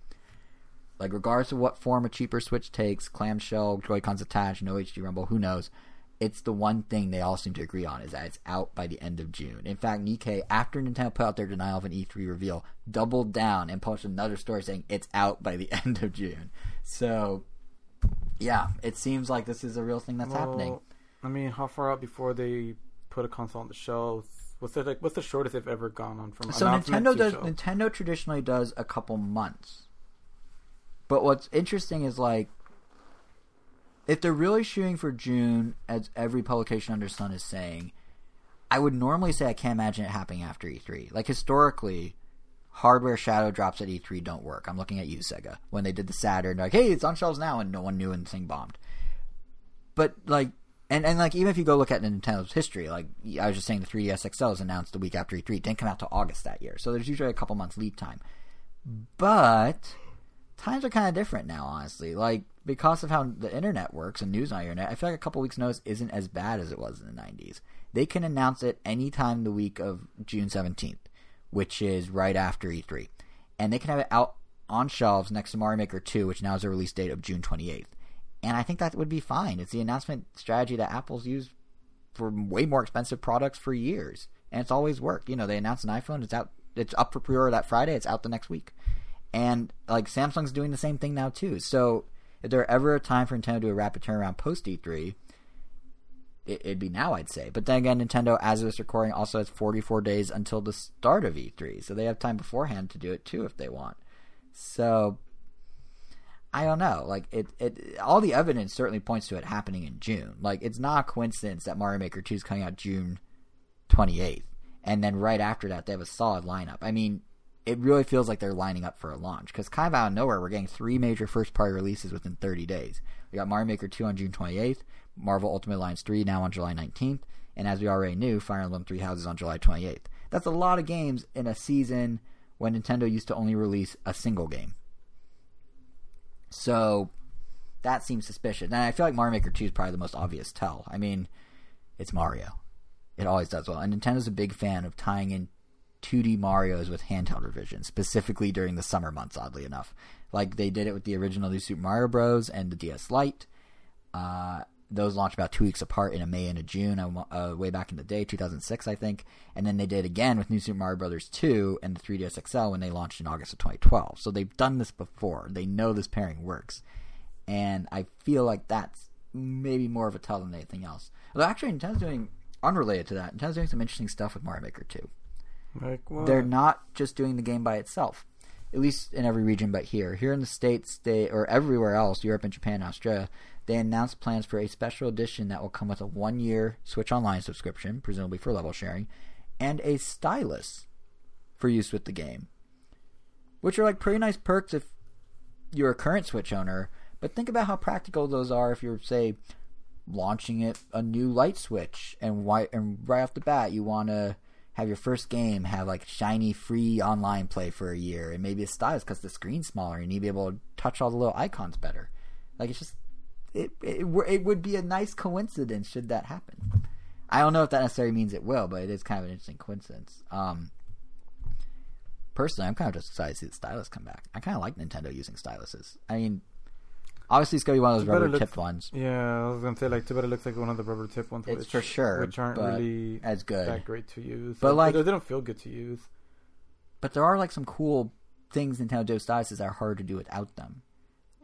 Like, regardless of what form a cheaper Switch takes, clamshell, Joy-Cons attached, no H D rumble, who knows, it's the one thing they all seem to agree on, is that it's out by the end of June. In fact, Nikkei, after Nintendo put out their denial of an E three reveal, doubled down and published another story saying it's out by the end of June. So, yeah, it seems like this is a real thing that's well, happening. I mean, how far out before they put a console on the shelf? What's, it like, what's the shortest they've ever gone on from so announcement Nintendo does, to show? Nintendo traditionally does a couple months. But what's interesting is, like, if they're really shooting for June, as every publication under sun is saying, I would normally say I can't imagine it happening after E three. Like, historically, hardware shadow drops at E three don't work. I'm looking at you, Sega. When they did the Saturn, like, hey, it's on shelves now, and no one knew, and the thing bombed. But, like, and, and like, even if you go look at Nintendo's history, like, I was just saying the three D S X L was announced the week after E three. It didn't come out till August that year. So there's usually a couple months lead time. But times are kind of different now, honestly. Like, because of how the internet works and news on the internet, I feel like a couple weeks' notice isn't as bad as it was in the nineties. They can announce it any time the week of June seventeenth, which is right after E three. And they can have it out on shelves next to Mario Maker two, which now has a release date of June twenty-eighth. And I think that would be fine. It's the announcement strategy that Apple's used for way more expensive products for years. And it's always worked. You know, they announce an iPhone, it's out, it's up for pre-order that Friday, it's out the next week. And, like, Samsung's doing the same thing now, too. So, if there were ever a time for Nintendo to do a rapid turnaround post-E three, it, it'd be now, I'd say. But then again, Nintendo, as of this recording, also has forty-four days until the start of E three. So, they have time beforehand to do it, too, if they want. So, I don't know. Like, it, it, all the evidence certainly points to it happening in June. Like, it's not a coincidence that Mario Maker two is coming out June twenty-eighth. And then right after that, they have a solid lineup. I mean, it really feels like they're lining up for a launch, because kind of out of nowhere, we're getting three major first-party releases within thirty days. We got Mario Maker two on June twenty-eighth, Marvel Ultimate Alliance three now on July nineteenth, and as we already knew, Fire Emblem Three Houses on July twenty-eighth. That's a lot of games in a season when Nintendo used to only release a single game. So, that seems suspicious. And I feel like Mario Maker two is probably the most obvious tell. I mean, it's Mario. It always does well. And Nintendo's a big fan of tying in two D Marios with handheld revisions, specifically during the summer months, oddly enough. Like, they did it with the original New Super Mario Bros. And the D S Lite. Uh, those launched about two weeks apart in a May and a June, uh, way back in the day, two thousand six, I think. And then they did again with New Super Mario Bros. two and the three D S X L when they launched in August of twenty twelve. So they've done this before. They know this pairing works. And I feel like that's maybe more of a tell than anything else. Although, actually, Nintendo's doing, unrelated to that, Nintendo's doing some interesting stuff with Mario Maker two. Like what? They're not just doing the game by itself, at least in every region but here. Here in the States, they or everywhere else, Europe and Japan and Australia, they announced plans for a special edition that will come with a one-year Switch Online subscription, presumably for level sharing, and a stylus for use with the game, which are like pretty nice perks if you're a current Switch owner, but think about how practical those are if you're, say, launching it a new light switch, and, why, and right off the bat you want to have your first game have, like, shiny free online play for a year, and maybe a stylus because the screen's smaller and you need to be able to touch all the little icons better. Like, it's just it, it it would be a nice coincidence should that happen. I don't know if that necessarily means it will, but it is kind of an interesting coincidence. Um, personally, I'm kind of just excited to see the stylus come back. I kind of like Nintendo using styluses. I mean, obviously it's going to be one of those rubber tipped ones. Yeah, I was going to say, like, Tibetta looks like one of the rubber tipped ones. It's which, for sure. Which aren't really as good. That great to use. But, like, they don't feel good to use. But there are, like, some cool things Nintendo does styluses that are hard to do without them.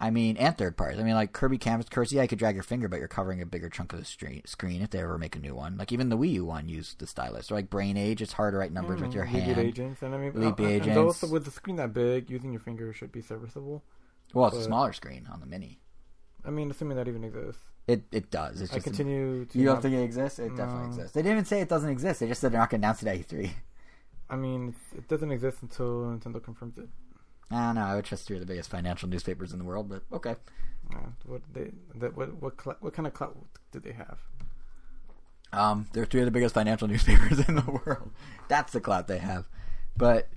I mean, and third parties. I mean, like, Kirby Canvas Curse, yeah, you could drag your finger, but you're covering a bigger chunk of the screen if they ever make a new one. Like, even the Wii U one used the stylus. Or, like, Brain Age, it's hard to write numbers mm-hmm. with your hand. Leap Agents. And I mean, Leap Agents. Those, with the screen that big, using your finger should be serviceable. Well, it's but, a smaller screen on the Mini. I mean, assuming that even exists. It it does. It's I just continue a, to... You don't not, think it exists? It no. definitely exists. They didn't even say it doesn't exist. They just said they're not going to announce it at E three. I mean, it doesn't exist until Nintendo confirms it. I don't know. I would trust three of the biggest financial newspapers in the world, but okay. Uh, what they that what what cl- what kind of clout do they have? Um, they're three of the biggest financial newspapers in the world. That's the clout they have. But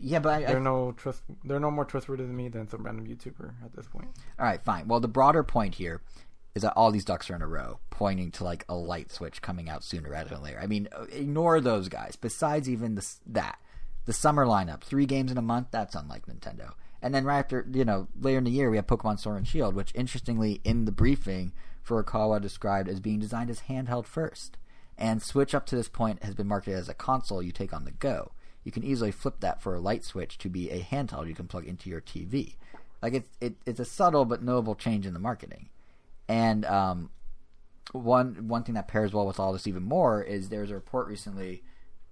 yeah, but I, they're I, no trust. They're no more trustworthy than me than some random YouTuber at this point. All right, fine. Well, the broader point here is that all these ducks are in a row, pointing to like a light switch coming out sooner rather than later. I mean, ignore those guys. Besides even the, that, the summer lineup, three games in a month, that's unlike Nintendo. And then right after, you know, later in the year, we have Pokemon Sword and Shield, which interestingly, in the briefing, Furukawa described as being designed as handheld first. And Switch up to this point has been marketed as a console you take on the go. You can easily flip that for a light switch to be a handheld you can plug into your T V. Like, it's, it, it's a subtle but notable change in the marketing. And um, one one thing that pairs well with all this even more is there was a report recently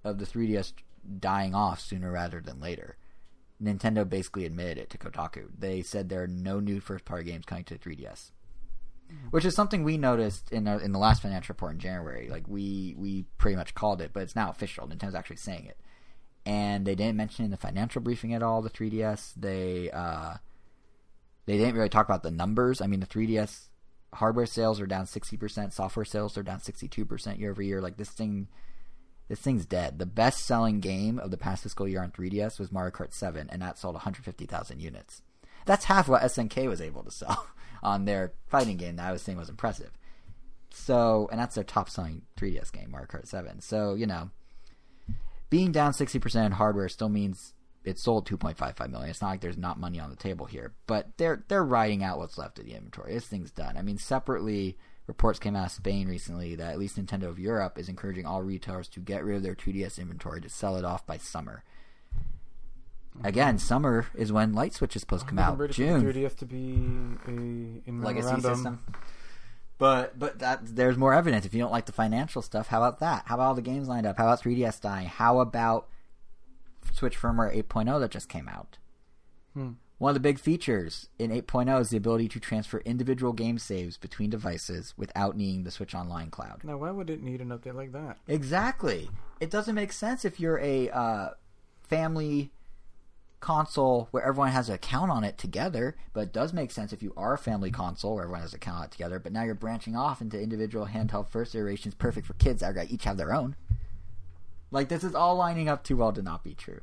of the three D S dying off sooner rather than later. Nintendo basically admitted it to Kotaku. They said there are no new first-party games coming to the three D S, which is something we noticed in our, in the last financial report in January. Like we we pretty much called it, but it's now official. Nintendo's actually saying it, and they didn't mention in the financial briefing at all the three D S. They uh, they didn't really talk about the numbers. I mean, the three D S. Hardware sales are down sixty percent. Software sales are down sixty-two percent year over year. Like this thing, this thing's dead. The best selling game of the past fiscal year on three D S was Mario Kart seven, and that sold one hundred fifty thousand units. That's half what S N K was able to sell on their fighting game that I was saying was impressive. So, and that's their top selling three D S game, Mario Kart seven. So, you know, being down sixty percent in hardware still means it sold two point five five million. It's not like there's not money on the table here, but they're they're riding out what's left of the inventory. This thing's done. I mean, separately, reports came out of Spain recently that at least Nintendo of Europe is encouraging all retailers to get rid of their two D S inventory to sell it off by summer. Again, summer is when light switch is supposed to come out. June. three D S to be a in legacy system. But but that there's more evidence. If you don't like the financial stuff, how about that? How about all the games lined up? How about three D S dying? How about Switch firmware eight point oh that just came out? Hmm. One of the big features in eight point oh is the ability to transfer individual game saves between devices without needing the Switch Online cloud. Now, why would it need an update like that? Exactly. It doesn't make sense if you're a uh, family console where everyone has an account on it together, but it does make sense if you are a family console where everyone has an account on it together, but now you're branching off into individual handheld first iterations perfect for kids that each have their own. Like, this is all lining up too well to not be true.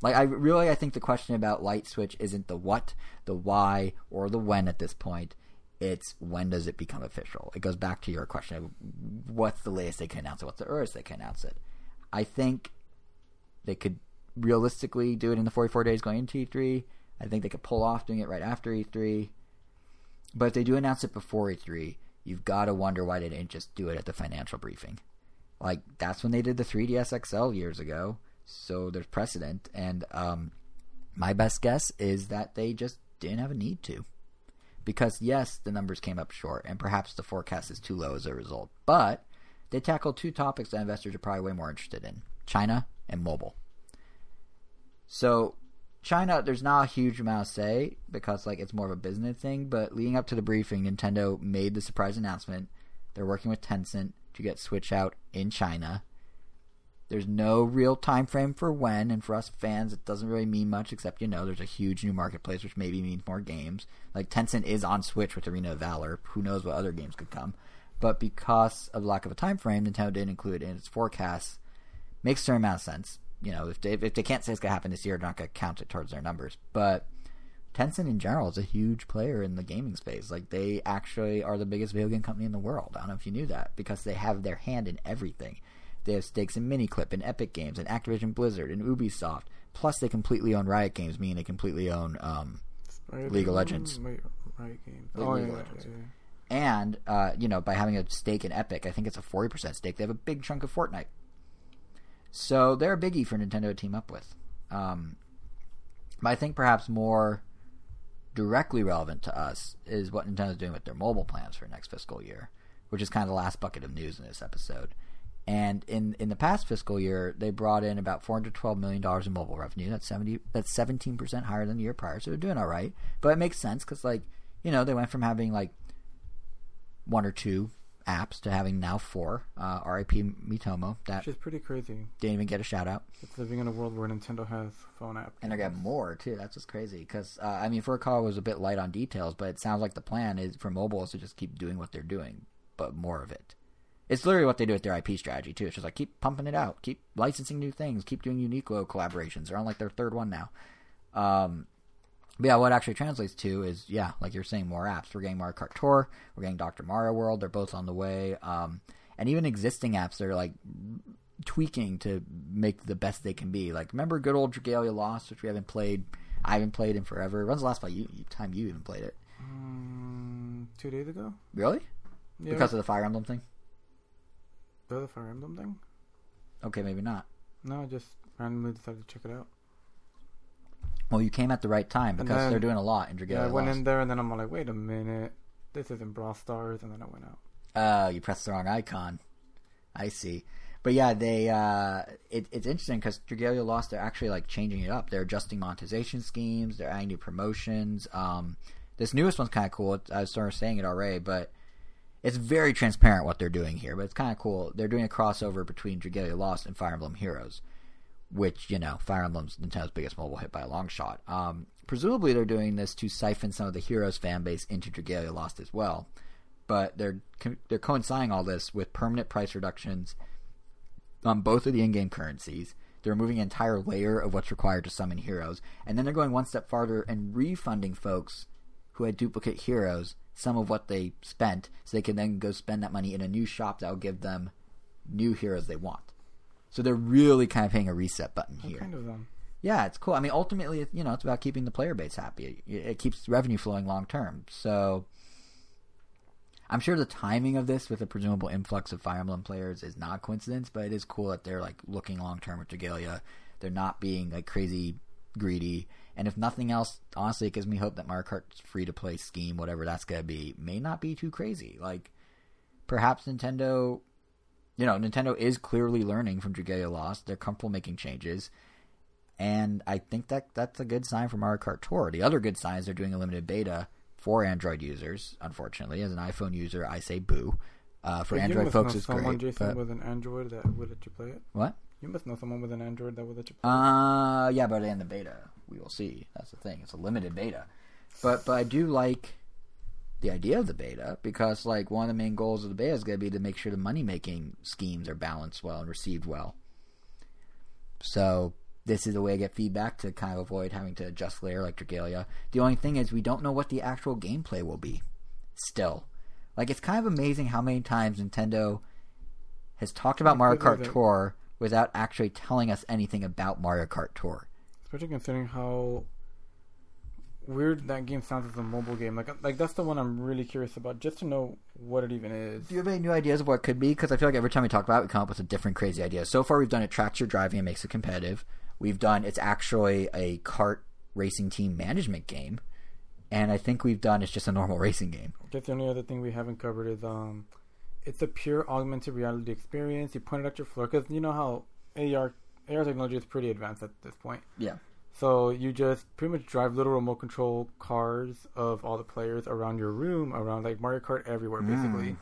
Like, I really, I think the question about light switch isn't the what, the why, or the when at this point. It's when does it become official? It goes back to your question of what's the latest they can announce it, what's the earliest they can announce it. I think they could realistically do it in the forty-four days going into E three. I think they could pull off doing it right after E three. But if they do announce it before E three, you've got to wonder why they didn't just do it at the financial briefing. Like, that's when they did the three D S X L years ago, so there's precedent. And um, my best guess is that they just didn't have a need to. Because, yes, the numbers came up short, and perhaps the forecast is too low as a result. But they tackled two topics that investors are probably way more interested in, China and mobile. So China, there's not a huge amount to say because, like, it's more of a business thing. But leading up to the briefing, Nintendo made the surprise announcement. They're working with Tencent to get Switch out in China. There's no real time frame for when, and for us fans, it doesn't really mean much except, you know, there's a huge new marketplace, which maybe means more games. Like, Tencent is on Switch with Arena of Valor. Who knows what other games could come. But because of lack of a time frame, Nintendo didn't include it in its forecasts. Makes a certain amount of sense. You know, if they, if they can't say it's going to happen this year, they're not going to count it towards their numbers. But Tencent in general is a huge player in the gaming space. Like, they actually are the biggest video game company in the world. I don't know if you knew that, because they have their hand in everything. They have stakes in Miniclip and Epic Games and Activision Blizzard and Ubisoft. Plus, they completely own Riot Games, meaning they completely own um, League of Legends. Wait, Riot Games. League, oh, League yeah, of Legends. Yeah, yeah. And, uh, you know, by having a stake in Epic, I think it's a forty percent stake, they have a big chunk of Fortnite. So they're a biggie for Nintendo to team up with. Um, but I think perhaps more directly relevant to us is what Nintendo's doing with their mobile plans for next fiscal year, which is kind of the last bucket of news in this episode. And in, in the past fiscal year, they brought in about four hundred twelve million dollars in mobile revenue. That's seventy. That's seventeen percent higher than the year prior, so they're doing all right. But it makes sense because, like, you know, they went from having, like, one or two apps to having now four. Uh, R I P Mitomo. That Which is pretty crazy. Didn't even get a shout-out. It's living in a world where Nintendo has a phone app. And they're getting more, too. That's just crazy because, uh, I mean, Furcall was a bit light on details, but it sounds like the plan is for mobile is to just keep doing what they're doing, but more of it. It's literally what they do with their I P strategy, too. It's just like, keep pumping it out. Keep licensing new things. Keep doing Uniqlo collaborations. They're on, like, their third one now. Um, but, yeah, what it actually translates to is, yeah, like you're saying, more apps. We're getting Mario Kart Tour. We're getting Doctor Mario World. They're both on the way. Um, and even existing apps, they're, like, tweaking to make the best they can be. Like, remember good old Dragalia Lost, which we haven't played. I haven't played in forever. When's the last time you even played it? Um, two days ago. Really? Yeah. Because of the Fire Emblem thing? The Fire Emblem thing? Okay, maybe not. No, I just randomly decided to check it out. Well, you came at the right time because then, they're doing a lot in Dragalia. Yeah, I went Lost. in there and then I'm like, wait a minute, this isn't Brawl Stars, and then I went out. Oh, uh, you pressed the wrong icon. I see. But yeah, they uh, it, it's interesting because Dragalia Lost, they're actually like changing it up. They're adjusting monetization schemes. They're adding new promotions. Um, this newest one's kind of cool. I was sort of saying it already, but it's very transparent what they're doing here, but it's kind of cool. They're doing a crossover between Dragalia Lost and Fire Emblem Heroes, which, you know, Fire Emblem's Nintendo's biggest mobile hit by a long shot. Um, presumably they're doing this to siphon some of the Heroes fan base into Dragalia Lost as well, but they're they're coinciding all this with permanent price reductions on both of the in-game currencies. They're removing an entire layer of what's required to summon Heroes, and then they're going one step farther and refunding folks who had duplicate Heroes some of what they spent, so they can then go spend that money in a new shop that will give them new heroes they want. So they're really kind of hitting a reset button here. Kind of them. Yeah, it's cool. I mean, ultimately, you know, it's about keeping the player base happy. It keeps revenue flowing long term. So I'm sure the timing of this with a presumable influx of Fire Emblem players is not coincidence, but it is cool that they're like looking long term with Dragalia. They're not being like crazy greedy. And if nothing else, honestly, it gives me hope that Mario Kart's free-to-play scheme, whatever that's going to be, may not be too crazy. Like, perhaps Nintendo, you know, Nintendo is clearly learning from Dragalia Lost. They're comfortable making changes. And I think that that's a good sign for Mario Kart Tour. The other good sign is they're doing a limited beta for Android users, unfortunately. As an iPhone user, I say boo. Uh, for but Android folks, it's someone, great. You must know someone, Jason, but... with an Android that would let you play it? What? You must know someone with an Android that would let you play it? Uh, yeah, but in the beta... we will see. That's the thing. It's a limited beta. But but I do like the idea of the beta because, like, one of the main goals of the beta is going to be to make sure the money-making schemes are balanced well and received well. So this is a way to get feedback to kind of avoid having to adjust layer like Dragalia. The only thing is we don't know what the actual gameplay will be still. Like, it's kind of amazing how many times Nintendo has talked about Mario Kart Tour without actually telling us anything about Mario Kart Tour. Especially considering how weird that game sounds as a mobile game. Like, like that's the one I'm really curious about, just to know what it even is. Do you have any new ideas of what it could be? Because I feel like every time we talk about it, we come up with a different crazy idea. So far, we've done it tracks your driving and makes it competitive. We've done it's actually a kart racing team management game. And I think we've done it's just a normal racing game. I guess the only other thing we haven't covered is um, it's a pure augmented reality experience. You point it at your floor. Because you know how A R... A R technology is pretty advanced at this point. Yeah. So you just pretty much drive little remote control cars of all the players around your room, around like Mario Kart everywhere, mm. basically.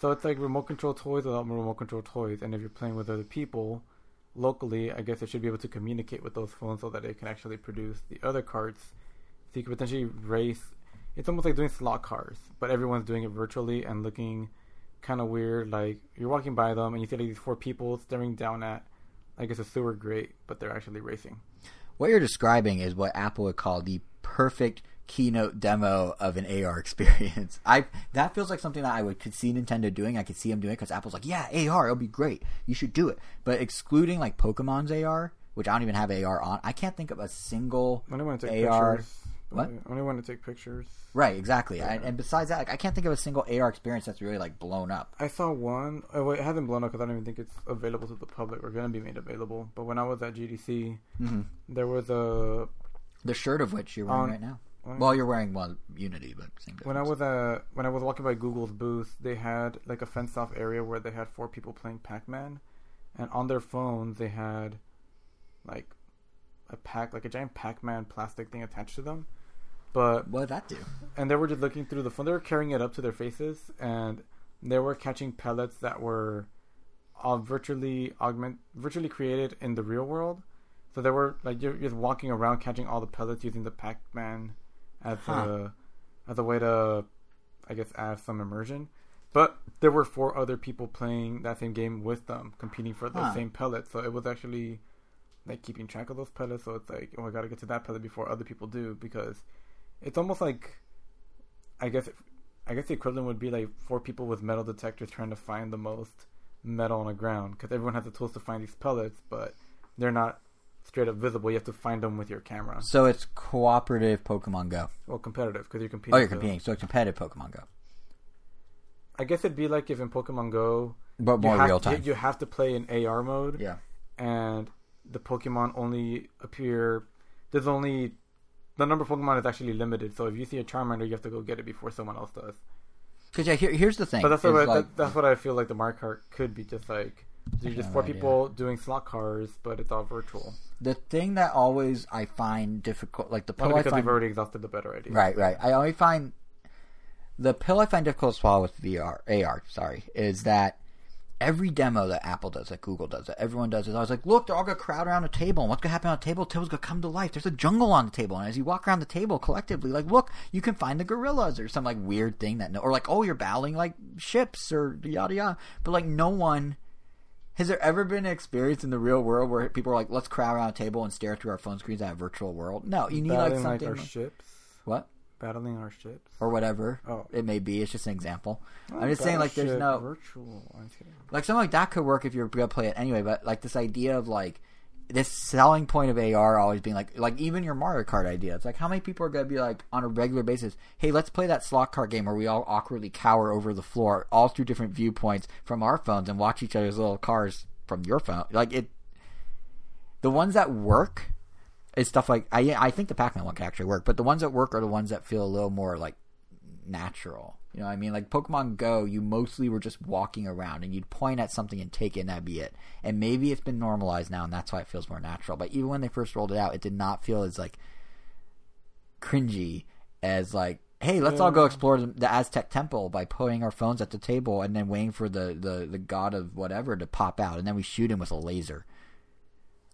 So it's like remote control toys without remote control toys. And if you're playing with other people locally, I guess they should be able to communicate with those phones so that they can actually produce the other carts. So you could potentially race. It's almost like doing slot cars, but everyone's doing it virtually and looking kind of weird. Like you're walking by them and you see like these four people staring down at, I guess, a sewer grate, but they're actually racing. What you're describing is what Apple would call the perfect keynote demo of an A R experience. I That feels like something that I would could see Nintendo doing. I could see them doing it because Apple's like, yeah, A R, it'll be great. You should do it. But excluding like Pokemon's A R, which I don't even have A R on, I can't think of a single I want to take A R. Pictures. What? I only want to take pictures. Right, exactly. Yeah. I, and besides that, like, I can't think of a single A R experience that's really like blown up. I saw one. Oh, wait, it hasn't blown up because I don't even think it's available to the public. We're going to be made available. But when I was at G D C, mm-hmm. there was a... The shirt of which you're wearing on, right now. Well, you're wearing one Unity, but same difference. When I was uh, when I was walking by Google's booth, they had like a fenced off area where they had four people playing Pac-Man, and on their phones they had like a pack, like a giant Pac-Man plastic thing attached to them. But what did that do? And they were just looking through the phone. They were carrying it up to their faces, and they were catching pellets that were all virtually augment, virtually created in the real world. So they were like you're just walking around catching all the pellets using the Pac-Man as huh. a as a way to, I guess, add some immersion. But there were four other people playing that same game with them, competing for the huh. same pellet. So it was actually like keeping track of those pellets. So it's like, oh, I gotta get to that pellet before other people do, because it's almost like, I guess, it, I guess the equivalent would be like four people with metal detectors trying to find the most metal on the ground, because everyone has the tools to find these pellets, but they're not straight up visible. You have to find them with your camera. So it's cooperative Pokemon Go. Well, competitive, because you're competing. Oh, you're competing. So it's competitive Pokemon Go. I guess it'd be like if in Pokemon Go, but more real time. You have to play in A R mode. Yeah. And the Pokemon only appear. There's only the number of Pokemon is actually limited. So if you see a Charmander, you have to go get it before someone else does. Because yeah, here, here's the thing. But that's what I, like, that, that's what I feel like the Mario Kart could be, just like. So you're just four idea. people doing slot cars, but it's all virtual. The thing that always I find difficult, like the pill Only because I find, we've already exhausted the better idea. Right, right. I only find the pill I find difficult to swallow with V R, A R. Sorry, is that every demo that Apple does, that Google does, that everyone does, is always like, look, they're all gonna crowd around a table, and what's gonna happen on a table? The table's gonna come to life. There's a jungle on the table, and as you walk around the table collectively, like, look, you can find the gorillas or some like weird thing that no, or like, oh, you're battling like ships or yada yada. But like, no one. Has there ever been an experience in the real world where people are like, let's crowd around a table and stare through our phone screens at a virtual world? No, you need Battling like something. Like our ships? What? Battling our ships? Or whatever. Oh. It may be. It's just an example. Oh, I'm just saying, like, there's no. Virtual. Like, something like that could work if you're going to play it anyway, but, like, this idea of, like, this selling point of A R always being like, like even your Mario Kart idea. It's like, how many people are going to be like on a regular basis, hey, let's play that slot car game where we all awkwardly cower over the floor, all through different viewpoints from our phones and watch each other's little cars from your phone. Like it, the ones that work is stuff like, I I think the Pac-Man one can actually work, but the ones that work are the ones that feel a little more like natural. You know what I mean? Like Pokemon Go, you mostly were just walking around and you'd point at something and take it and that'd be it. And maybe it's been normalized now and that's why it feels more natural. But even when they first rolled it out, it did not feel as like cringy as like, hey, let's yeah. all go explore the Aztec temple by putting our phones at the table and then waiting for the, the, the god of whatever to pop out and then we shoot him with a laser.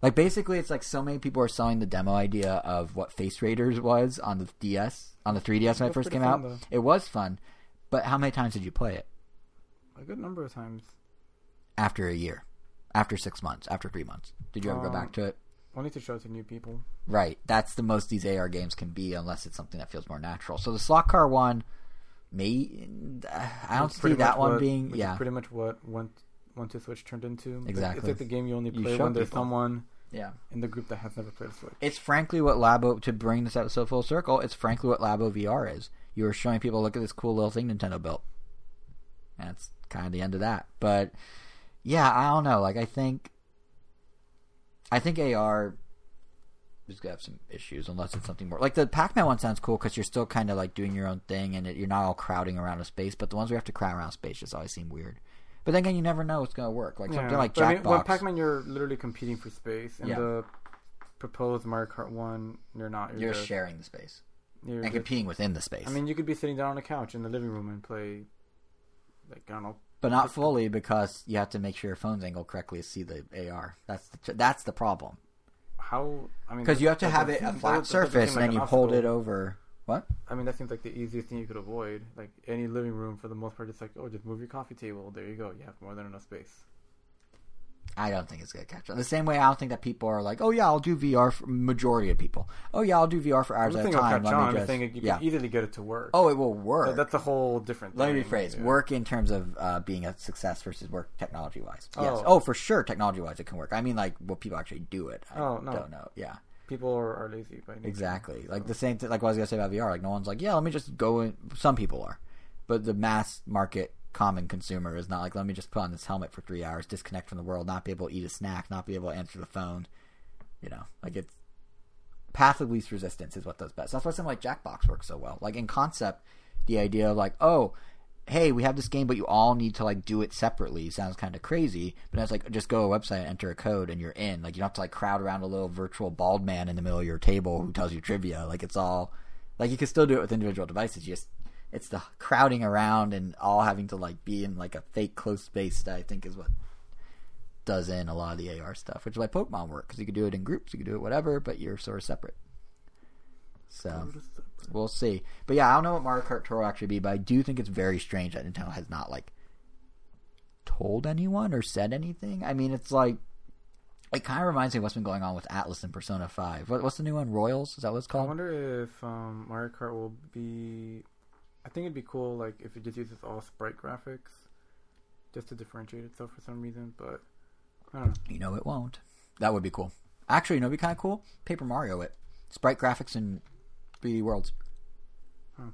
Like basically it's like so many people are selling the demo idea of what Face Raiders was on the D S, on the three D S when it first came out. Though. It was fun. But how many times did you play it? A good number of times. After a year. After six months. After three months. Did you ever um, go back to it? Only to show it to new people. Right. That's the most these A R games can be unless it's something that feels more natural. So the slot car one, may, I don't see that one what, being... Yeah. pretty much what one, one to Switch turned into. Exactly. It's like the game you only play you when there's people. someone... Yeah, in the group that has never played a Switch. It's frankly what Labo, to bring this episode full circle, it's frankly what Labo V R is. You were showing people, look at this cool little thing Nintendo built. That's kind of the end of that. But, yeah, I don't know. Like, I think I think A R is going to have some issues unless it's something more. Like, the Pac-Man one sounds cool because you're still kind of, like, doing your own thing and it, you're not all crowding around a space. But the ones we have to crowd around space just always seem weird. But then again, you never know what's going to work. Like something yeah, like Jackbox. I mean, well, Pac-Man, you're literally competing for space. And yeah. the proposed Mario Kart one, you're not. You're, you're just, sharing the space. You're and just, competing within the space. I mean, you could be sitting down on a couch in the living room and play, like, I don't know. But not fully because you have to make sure your phone's angled correctly to see the A R. That's the, that's the problem. How? I mean, because you have to have it a flat surface and then you hold it over. What? I mean, that seems like the easiest thing you could avoid. Like, any living room, for the most part, it's like, oh, just move your coffee table. There you go. You have more than enough space. I don't think it's going to catch on. The same way I don't think that people are like, oh, yeah, I'll do V R for majority of people. Oh, yeah, I'll do V R for hours at a time. Let me just... I'm thinking you yeah. can easily get it to work. Oh, it will work. So that's a whole different thing. Let me rephrase. Yeah. Work in terms of uh, being a success versus work technology-wise. Yes. Oh. oh, for sure, technology-wise it can work. I mean, like, will people actually do it? I oh, no. don't know. Yeah. People are, are lazy by nature. Exactly. Like so. the same thing, like what I was going to say about V R. Like, no one's like, yeah, let me just go in. Some people are. But the mass market common consumer is not like, let me just put on this helmet for three hours, disconnect from the world, not be able to eat a snack, not be able to answer the phone. You know, like it's path of least resistance is what does best. That's why something like Jackbox works so well. Like in concept, the idea of like, oh, hey, we have this game, but you all need to like do it separately. Sounds kind of crazy, but it's like just go to a website, and enter a code, and you're in. Like you don't have to like crowd around a little virtual bald man in the middle of your table who tells you trivia. Like it's all like you can still do it with individual devices. You just it's the crowding around and all having to like be in like a fake close space that I think is what does in a lot of the A R stuff, which is why Pokemon work, because you can do it in groups, you can do it whatever, but you're sort of separate. So we'll see. But yeah, I don't know what Mario Kart Tour will actually be, but I do think it's very strange that Nintendo has not like told anyone or said anything. I mean, it's like it kind of reminds me of what's been going on with Atlus and Persona five. What, what's the new one? Royals? Is that what it's called? I wonder if um, Mario Kart will be. I think it'd be cool like if it just uses all sprite graphics just to differentiate itself for some reason, but I don't know. You know it won't. That would be cool. Actually, you know, it'd be kind of cool. Paper Mario it. Sprite graphics and three D worlds. Huh.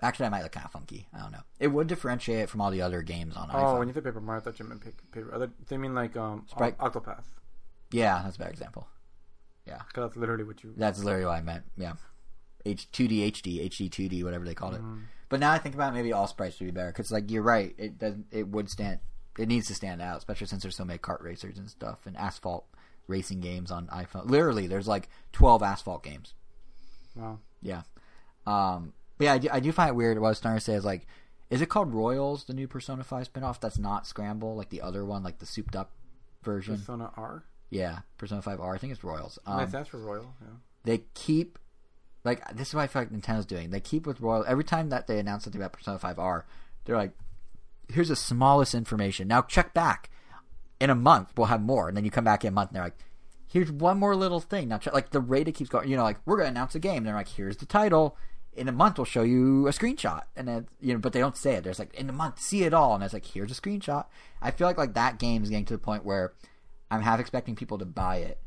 Actually, that might look kind of funky. I don't know. It would differentiate it from all the other games on oh, iPhone. Oh, when you said Paper Mario, I thought you meant Paper. Other, they mean like um, Sprite Octopath. Yeah, that's a bad example. Yeah, because that's literally what you. That's literally what I meant. Yeah, H two D H D H D two D whatever they called mm. it. But now I think about it, maybe all sprites would be better because like you're right. It doesn't. It would stand. It needs to stand out, especially since there's so many kart racers and stuff and asphalt racing games on iPhone. Literally, there's like twelve asphalt games. Wow. Yeah. Um, but yeah, I do, I do find it weird. What I was trying to say is like, is it called Royals, the new Persona five spinoff? That's not Scramble, like the other one, like the souped up version. Persona R? Yeah, Persona five R. I think it's Royals. Um, nice, that's for Royal, yeah. They keep, like, this is what I feel like Nintendo's doing. They keep with Royal. Every time that they announce something about Persona five R, they're like, here's the smallest information. Now check back. In a month, we'll have more. And then you come back in a month, and they're like, here's one more little thing. Now, check. Like, the rate it keeps going. You know, like, we're going to announce a game. And they're like, here's the title. In a month, we'll show you a screenshot. And then, you know, but they don't say it. They're just like, in a month, see it all. And it's like, here's a screenshot. I feel like, like, that game is getting to the point where I'm half expecting people to buy it.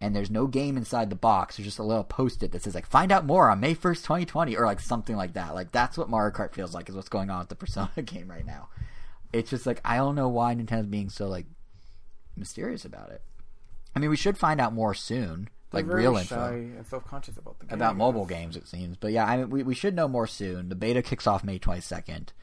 And there's no game inside the box. There's just a little post-it that says, like, find out more on May first, twenty twenty, or, like, something like that. Like, that's what Mario Kart feels like is what's going on with the Persona game right now. It's just, like, I don't know why Nintendo's being so, like, mysterious about it. I mean, we should find out more soon. They're like, real info. They're very shy and self-conscious about the game. About mobile games, it seems. But, yeah, I mean, we, we should know more soon. The beta kicks off May twenty-second.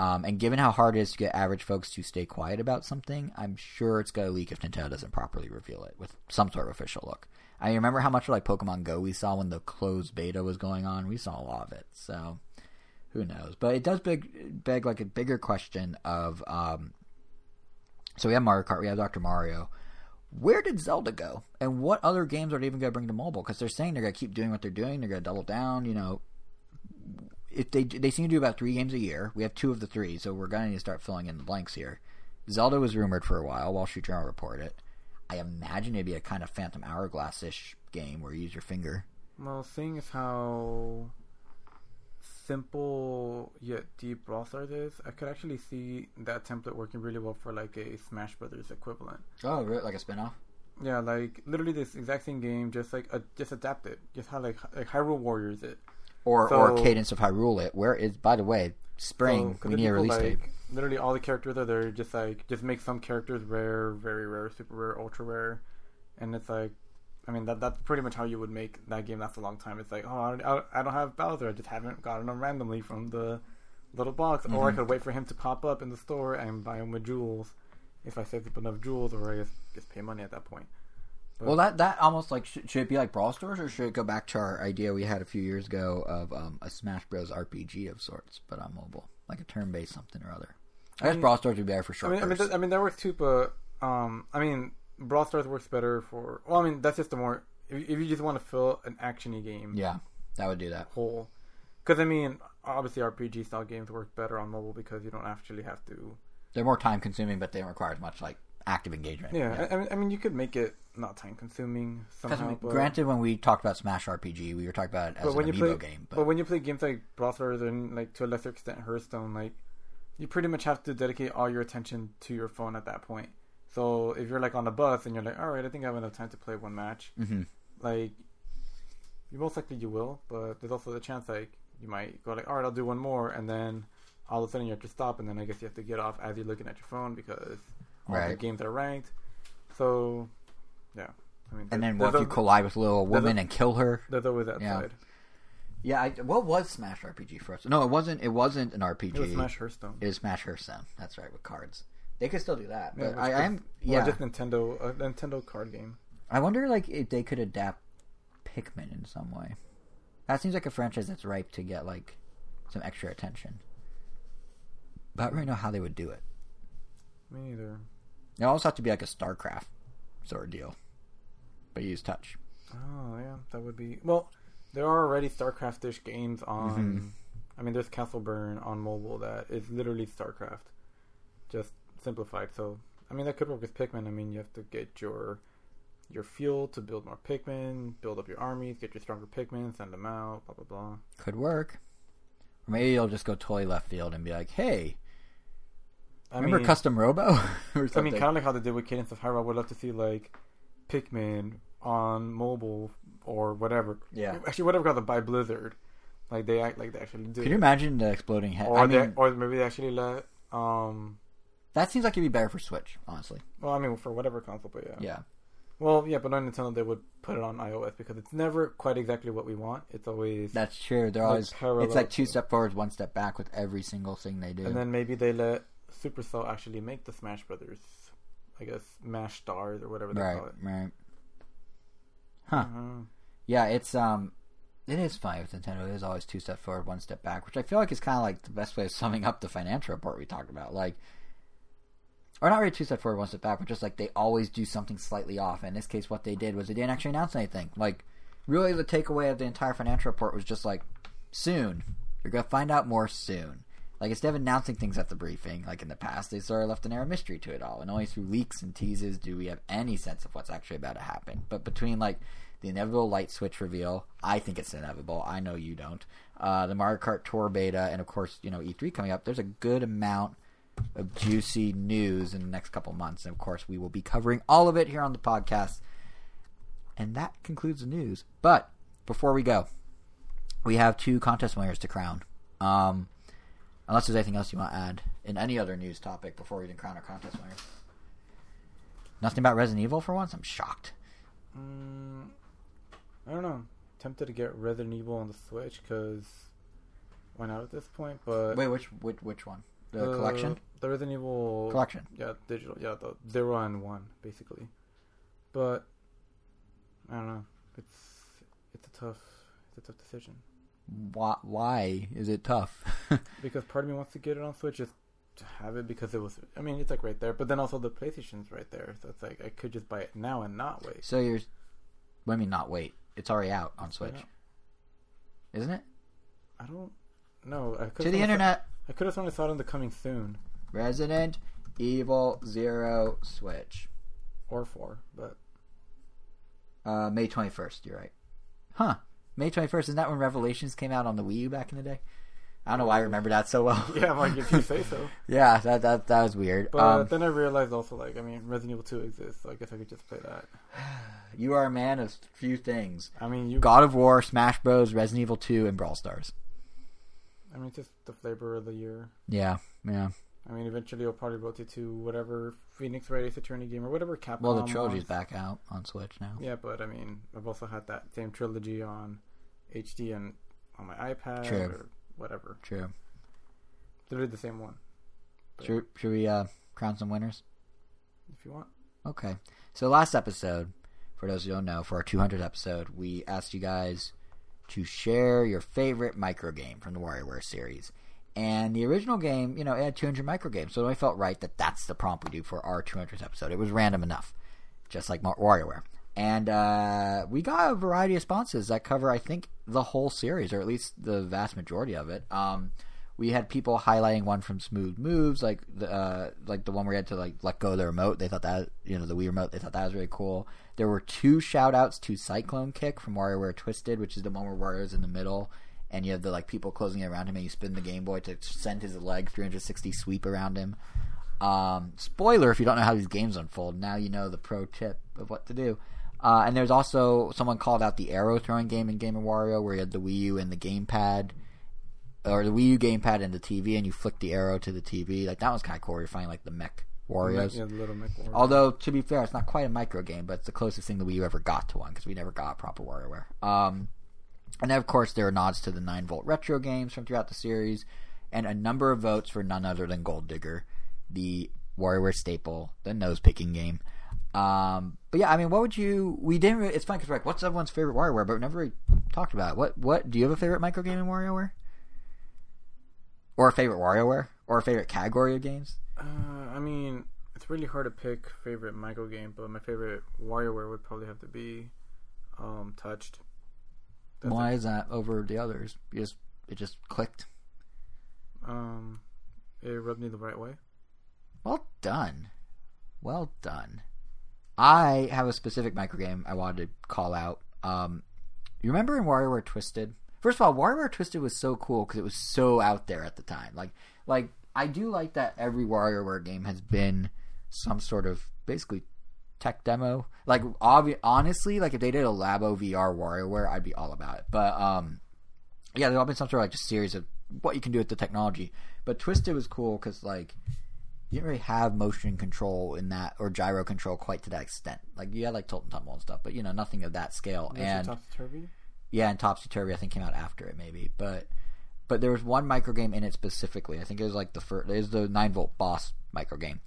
Um, and given how hard it is to get average folks to stay quiet about something, I'm sure it's going to leak if Nintendo doesn't properly reveal it with some sort of official look. I remember how much of like Pokemon Go we saw when the closed beta was going on. We saw a lot of it, so who knows? But it does beg, beg like a bigger question of um, so we have Mario Kart, we have Doctor Mario. Where did Zelda go? And what other games are they even going to bring to mobile? Because they're saying they're going to keep doing what they're doing. They're going to double down, you know. If they they seem to do about three games a year. We have two of the three, so we're going to need to start filling in the blanks here. Zelda was rumored for a while. Wall Street Journal reported it. I imagine it'd be a kind of Phantom Hourglass-ish game where you use your finger. Well, seeing as how simple yet deep Brawl Stars is, I could actually see that template working really well for like a Smash Brothers equivalent. Oh, really? Like a spinoff? Yeah, like literally this exact same game, just like a, just adapt it. Just how like, like Hyrule Warriors it. Or, so, or Cadence of Hyrule it, where is, by the way, spring, so, we need a release like, date. Literally all the characters are there, just like, just make some characters rare, very rare, super rare, ultra rare, and it's like, I mean, that that's pretty much how you would make that game last a long time. It's like, oh, I don't, I don't have Bowser, I just haven't gotten him randomly from the little box, mm-hmm. or I could wait for him to pop up in the store and buy him with jewels, if I save up enough jewels, or I guess just pay money at that point. But well, that, that almost like, should, should it be like Brawl Stars, or should it go back to our idea we had a few years ago of um, a Smash Bros. R P G of sorts, but on mobile, like a turn-based something or other? I, I guess mean, Brawl Stars would be better for short I mean, I mean, that, I mean, that works too, but, um, I mean, Brawl Stars works better for, well, I mean, that's just the more, if, if you just want to fill an action-y game. Yeah, that would do that. Whole. Because, I mean, obviously R P G-style games work better on mobile because you don't actually have to. They're more time-consuming, but they don't require as much, like, active engagement. Yeah, yeah. I, I mean, I mean, you could make it not time-consuming somehow. But granted, when we talked about Smash R P G, we were talking about it as an amiibo play, game. But, but when you play games like Brawl Stars and, like, to a lesser extent, Hearthstone, like, you pretty much have to dedicate all your attention to your phone at that point. So if you're, like, on the bus and you're like, all right, I think I have enough time to play one match, mm-hmm. like, you most likely you will, but there's also the chance, like, you might go, like, all right, I'll do one more, and then all of a sudden you have to stop, and then I guess you have to get off as you're looking at your phone because... All right. The games are ranked. So, yeah. I mean, and then what if you collide with a little woman the, and kill her? They're the way that yeah. side. Yeah, I, what was Smash R P G for us? No, it wasn't. It wasn't an R P G. It was Smash Hearthstone. It was Smash Hearthstone. That's right, with cards. They could still do that. But yeah, I, just, I am. Yeah, well, just Nintendo, uh, Nintendo card game. I wonder, like, if they could adapt Pikmin in some way. That seems like a franchise that's ripe to get like some extra attention. But I don't really know how they would do it. Me neither. It also have to be like a StarCraft sort of deal, but you use touch. Oh yeah, that would be well. There are already StarCraft-ish games on... Mm-hmm. I mean, there's Castleburn on mobile that is literally StarCraft, just simplified. So, I mean, that could work with Pikmin. I mean, you have to get your your fuel to build more Pikmin, build up your armies, get your stronger Pikmin, send them out, blah, blah, blah. Could work. Or maybe you'll just go totally left field and be like, hey, I remember mean, Custom Robo? Or something. I mean, kind of like how they did with Cadence of Hyrule. I would love to see, like, Pikmin on mobile or whatever. Yeah. Actually, whatever got to buy Blizzard. Like, they act like they actually do. Can you imagine the exploding head? Or, I mean, or maybe they actually let... Um, that seems like it'd be better for Switch, honestly. Well, I mean, for whatever console, but yeah. Yeah. Well, yeah, but on Nintendo, they would put it on iOS because it's never quite exactly what we want. It's always... That's true. They're always... Parallel. It's like two step forwards, one step back with every single thing they do. And then maybe they let Supercell actually make the Smash Brothers, I guess, Smash Stars or whatever they right, call it. Right, right. Huh. Mm-hmm. Yeah, it's um, it is funny with Nintendo. It is always two steps forward, one step back, which I feel like is kind of like the best way of summing up the financial report we talked about. Like, or not really two steps forward, one step back, but just like they always do something slightly off. And in this case, what they did was they didn't actually announce anything. Like, really, the takeaway of the entire financial report was just like, soon you're gonna find out more soon. Like, instead of announcing things at the briefing, like in the past, they sort of left an air of mystery to it all. And only through leaks and teases do we have any sense of what's actually about to happen. But between, like, the inevitable light switch reveal, I think it's inevitable. I know you don't. Uh, the Mario Kart Tour beta, and, of course, you know, E three coming up, there's a good amount of juicy news in the next couple months. And, of course, we will be covering all of it here on the podcast. And that concludes the news. But before we go, we have two contest winners to crown. Um... Unless there's anything else you want to add in any other news topic before we even crown our contest winner. Nothing about Resident Evil for once? I'm shocked. Mm, I don't know. I'm tempted to get Resident Evil on the Switch because why not at this point? But wait, which which, which one? The, the collection? The Resident Evil... Collection. Yeah, digital. Yeah, the zero and one, basically. But, I don't know. It's it's a tough it's a tough decision. Why, why is it tough? Because part of me wants to get it on Switch just to have it because it was... I mean, it's like right there. But then also the PlayStation's right there. So it's like I could just buy it now and not wait. So you're... What do you mean not wait? It's already out on Switch. Isn't it? I don't know. I could to the internet. Saw, I could have thrown this out in the coming soon. Resident Evil Zero Switch. Or four, but... Uh, May twenty-first, you're right. Huh. May twenty-first, isn't that when Revelations came out on the Wii U back in the day? I don't know why I remember that so well. Yeah, like if you say so. Yeah, that that that was weird. But um, then I realized also, like, I mean, Resident Evil two exists, so I guess I could just play that. You are a man of few things. I mean, you... God of War, Smash Bros, Resident Evil two, and Brawl Stars. I mean, just the flavor of the year. Yeah, yeah. I mean, eventually it'll probably rotate to whatever Phoenix Wright Ace Attorney game or whatever Capcom. Well, the trilogy's wants. Back out on Switch now. Yeah, but I mean, I've also had that same trilogy on H D and on my iPad. True. Or whatever. True. Literally the same one. But should, should we uh, crown some winners? If you want. Okay. So last episode, for those who don't know, for our two hundredth episode, we asked you guys to share your favorite micro game from the WarioWare series. And the original game, you know, it had two hundred microgames, so I felt right that that's the prompt we do for our two hundredth episode. It was random enough, just like WarioWare. And uh, we got a variety of sponsors that cover, I think, the whole series, or at least the vast majority of it. Um, we had people highlighting one from Smooth Moves, like the uh, like the one where you had to like let go of the remote. They thought that, you know, the Wii remote. They thought that was really cool. There were two shout-outs to Cyclone Kick from WarioWare Twisted, which is the one where Wario's in the middle. And you have the like people closing it around him, and you spin the Game Boy to send his leg three sixty sweep around him. Um, spoiler, if you don't know how these games unfold, now you know the pro tip of what to do. Uh, and there's also someone called out the arrow throwing game in Game of Wario, where you had the Wii U and the gamepad, or the Wii U gamepad and the T V, and you flick the arrow to the T V. Like that was kind of cool. You're finding like the mech Warriors. Yeah, Little Mech Warriors. Although, to be fair, it's not quite a micro game, but it's the closest thing that we ever got to one, because we never got proper WarioWare. Um, and then, of course, there are nods to the nine volt retro games from throughout the series, and a number of votes for none other than Gold Digger, the WarioWare staple, the nose-picking game. Um, but yeah, I mean, what would you... We didn't really... It's funny, because we're like, what's everyone's favorite WarioWare? But we never really talked about it. What, what, do you have a favorite micro game in WarioWare? Or a favorite WarioWare? Or a favorite category of games? Uh, I mean, it's really hard to pick favorite micro game, but my favorite WarioWare would probably have to be um, Touched. That's Why it. Is that over the others? It just, it just clicked. Um, it rubbed me the right way. Well done. Well done. I have a specific microgame I wanted to call out. Um, you remember in WarioWare Twisted? First of all, WarioWare Twisted was so cool because it was so out there at the time. Like, like I do like that every WarioWare game has been some sort of basically tech demo. Like, obvi- honestly, like if they did a Labo V R WarioWare, I'd be all about it. But um, yeah, there's all been some sort of like just series of what you can do with the technology. But Twisted was cool because like you didn't really have motion control in that, or gyro control quite to that extent. Like you had like tilt and tumble and stuff, but you know, nothing of that scale. Was and Topsy Turvy? Yeah, and Topsy Turvy I think came out after it maybe, but but there was one microgame in it specifically. I think it was like the first. It was the nine volt boss microgame,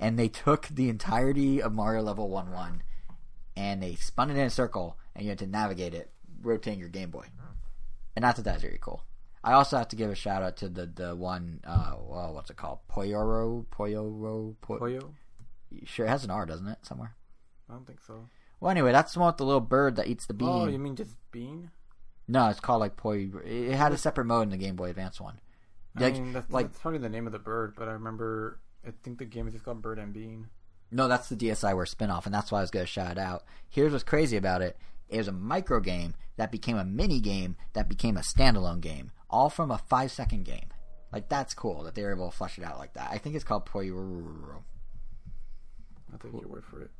and they took the entirety of Mario level one one, and they spun it in a circle, and you had to navigate it, rotating your Game Boy, and I thought that was really cool. I also have to give a shout out to the the one, uh, well, what's it called? Poyoro? Poyoro? Po- Poyo? Sure, it has an R, doesn't it, somewhere? I don't think so. Well, anyway, that's the one with the little bird that eats the bean. Oh, you mean just bean? No, it's called like Poyoro. It had a separate mode in the Game Boy Advance one. Like, I mean, that's, like, that's probably the name of the bird, but I remember, I think the game is just called Bird and Bean. No, that's the DSiWare spinoff, and that's why I was going to shout it out. Here's what's crazy about it. It was a micro game that became a mini game that became a standalone game. All from a five-second game. Like, that's cool that they were able to flesh it out like that. I think it's called Poyororo. I'll take your word for it.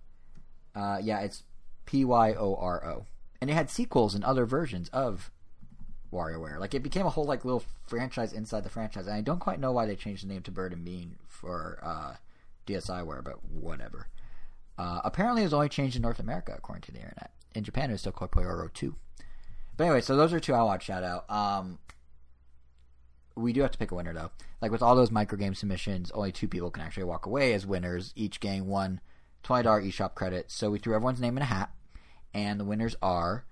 Uh, yeah, it's P Y O R O. And it had sequels and other versions of WarioWare. Like, it became a whole, like, little franchise inside the franchise. And I don't quite know why they changed the name to Bird and Bean for uh, DSiWare, but whatever. Uh, apparently, it was only changed in North America, according to the internet. In Japan, it was still called Poyororo two. But anyway, so those are two I want to shout out. Um... We do have to pick a winner, though. Like, with all those microgame submissions, only two people can actually walk away as winners, each getting one twenty dollars eShop credit. So we threw everyone's name in a hat, and the winners are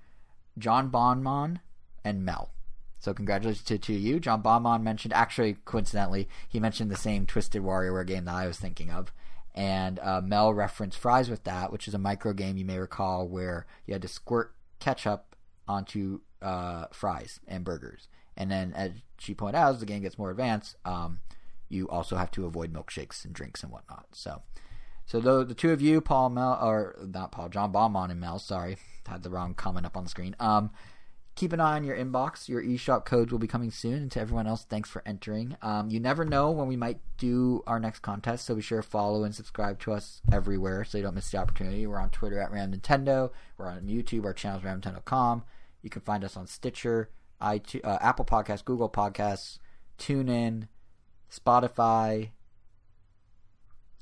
John Bonmon and Mel. So congratulations to, to you. John Bonmon mentioned, actually, coincidentally, he mentioned the same Twisted WarioWare game that I was thinking of. And uh, Mel referenced Fries With That, which is a microgame you may recall where you had to squirt ketchup onto uh, fries and burgers. And then, as she pointed out, as the game gets more advanced, um, you also have to avoid milkshakes and drinks and whatnot. So, so the, the two of you, Paul, Mel, or not Paul, John Bonmon and Mel, sorry, had the wrong comment up on the screen. Um, keep an eye on your inbox. Your eShop codes will be coming soon. And to everyone else, thanks for entering. Um, you never know when we might do our next contest, so be sure to follow and subscribe to us everywhere so you don't miss the opportunity. We're on Twitter at Ram Nintendo. We're on YouTube. Our channel is ram nintendo dot com. You can find us on Stitcher, iTunes, uh, Apple Podcasts, Google Podcasts, TuneIn, Spotify.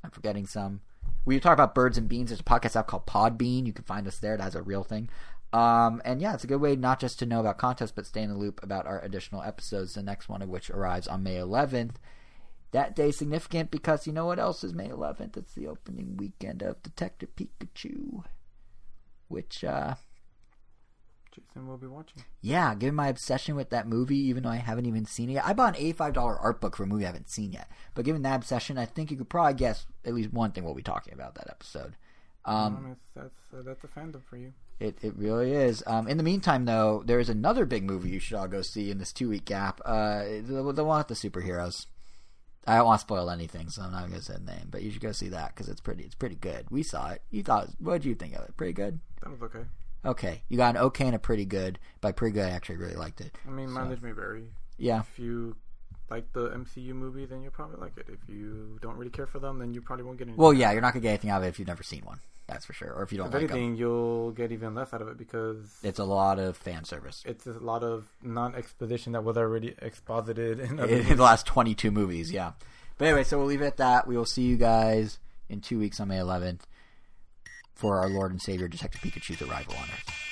I'm forgetting some. We talk about birds and beans. There's a podcast app called Podbean. You can find us there. It has a real thing. Um, and yeah, it's a good way not just to know about contests, but stay in the loop about our additional episodes, the next one of which arrives on May eleventh. That day is significant because you know what else is May eleventh? It's the opening weekend of Detective Pikachu, which... uh Jason will be watching. Yeah, given my obsession with that movie, even though I haven't even seen it yet. I bought an eighty-five dollars art book for a movie I haven't seen yet. But given that obsession, I think you could probably guess at least one thing we'll be talking about that episode. Um, um, that's, uh, that's a fandom for you. It it really is. Um, in the meantime, though, there is another big movie you should all go see in this two-week gap. Uh, the, the one with the superheroes. I don't want to spoil anything, so I'm not going to say the name. But you should go see that because it's pretty, it's pretty good. We saw it. You thought. What did you think of it? Pretty good? That was okay. Okay, you got an okay and a pretty good. By pretty good, I actually really liked it. I mean, mileage may vary. Yeah. If you like the M C U movie, then you'll probably like it. If you don't really care for them, then you probably won't get anything. Well, yeah, you're not going to get anything out of it if you've never seen one. That's for sure. Or if you don't if like anything, them. If anything, you'll get even less out of it because... It's a lot of fan service. It's a lot of non-exposition that was already exposited in, in the last twenty-two movies, yeah. But anyway, so we'll leave it at that. We will see you guys in two weeks on May eleventh for our Lord and Savior Detective Pikachu's arrival on Earth.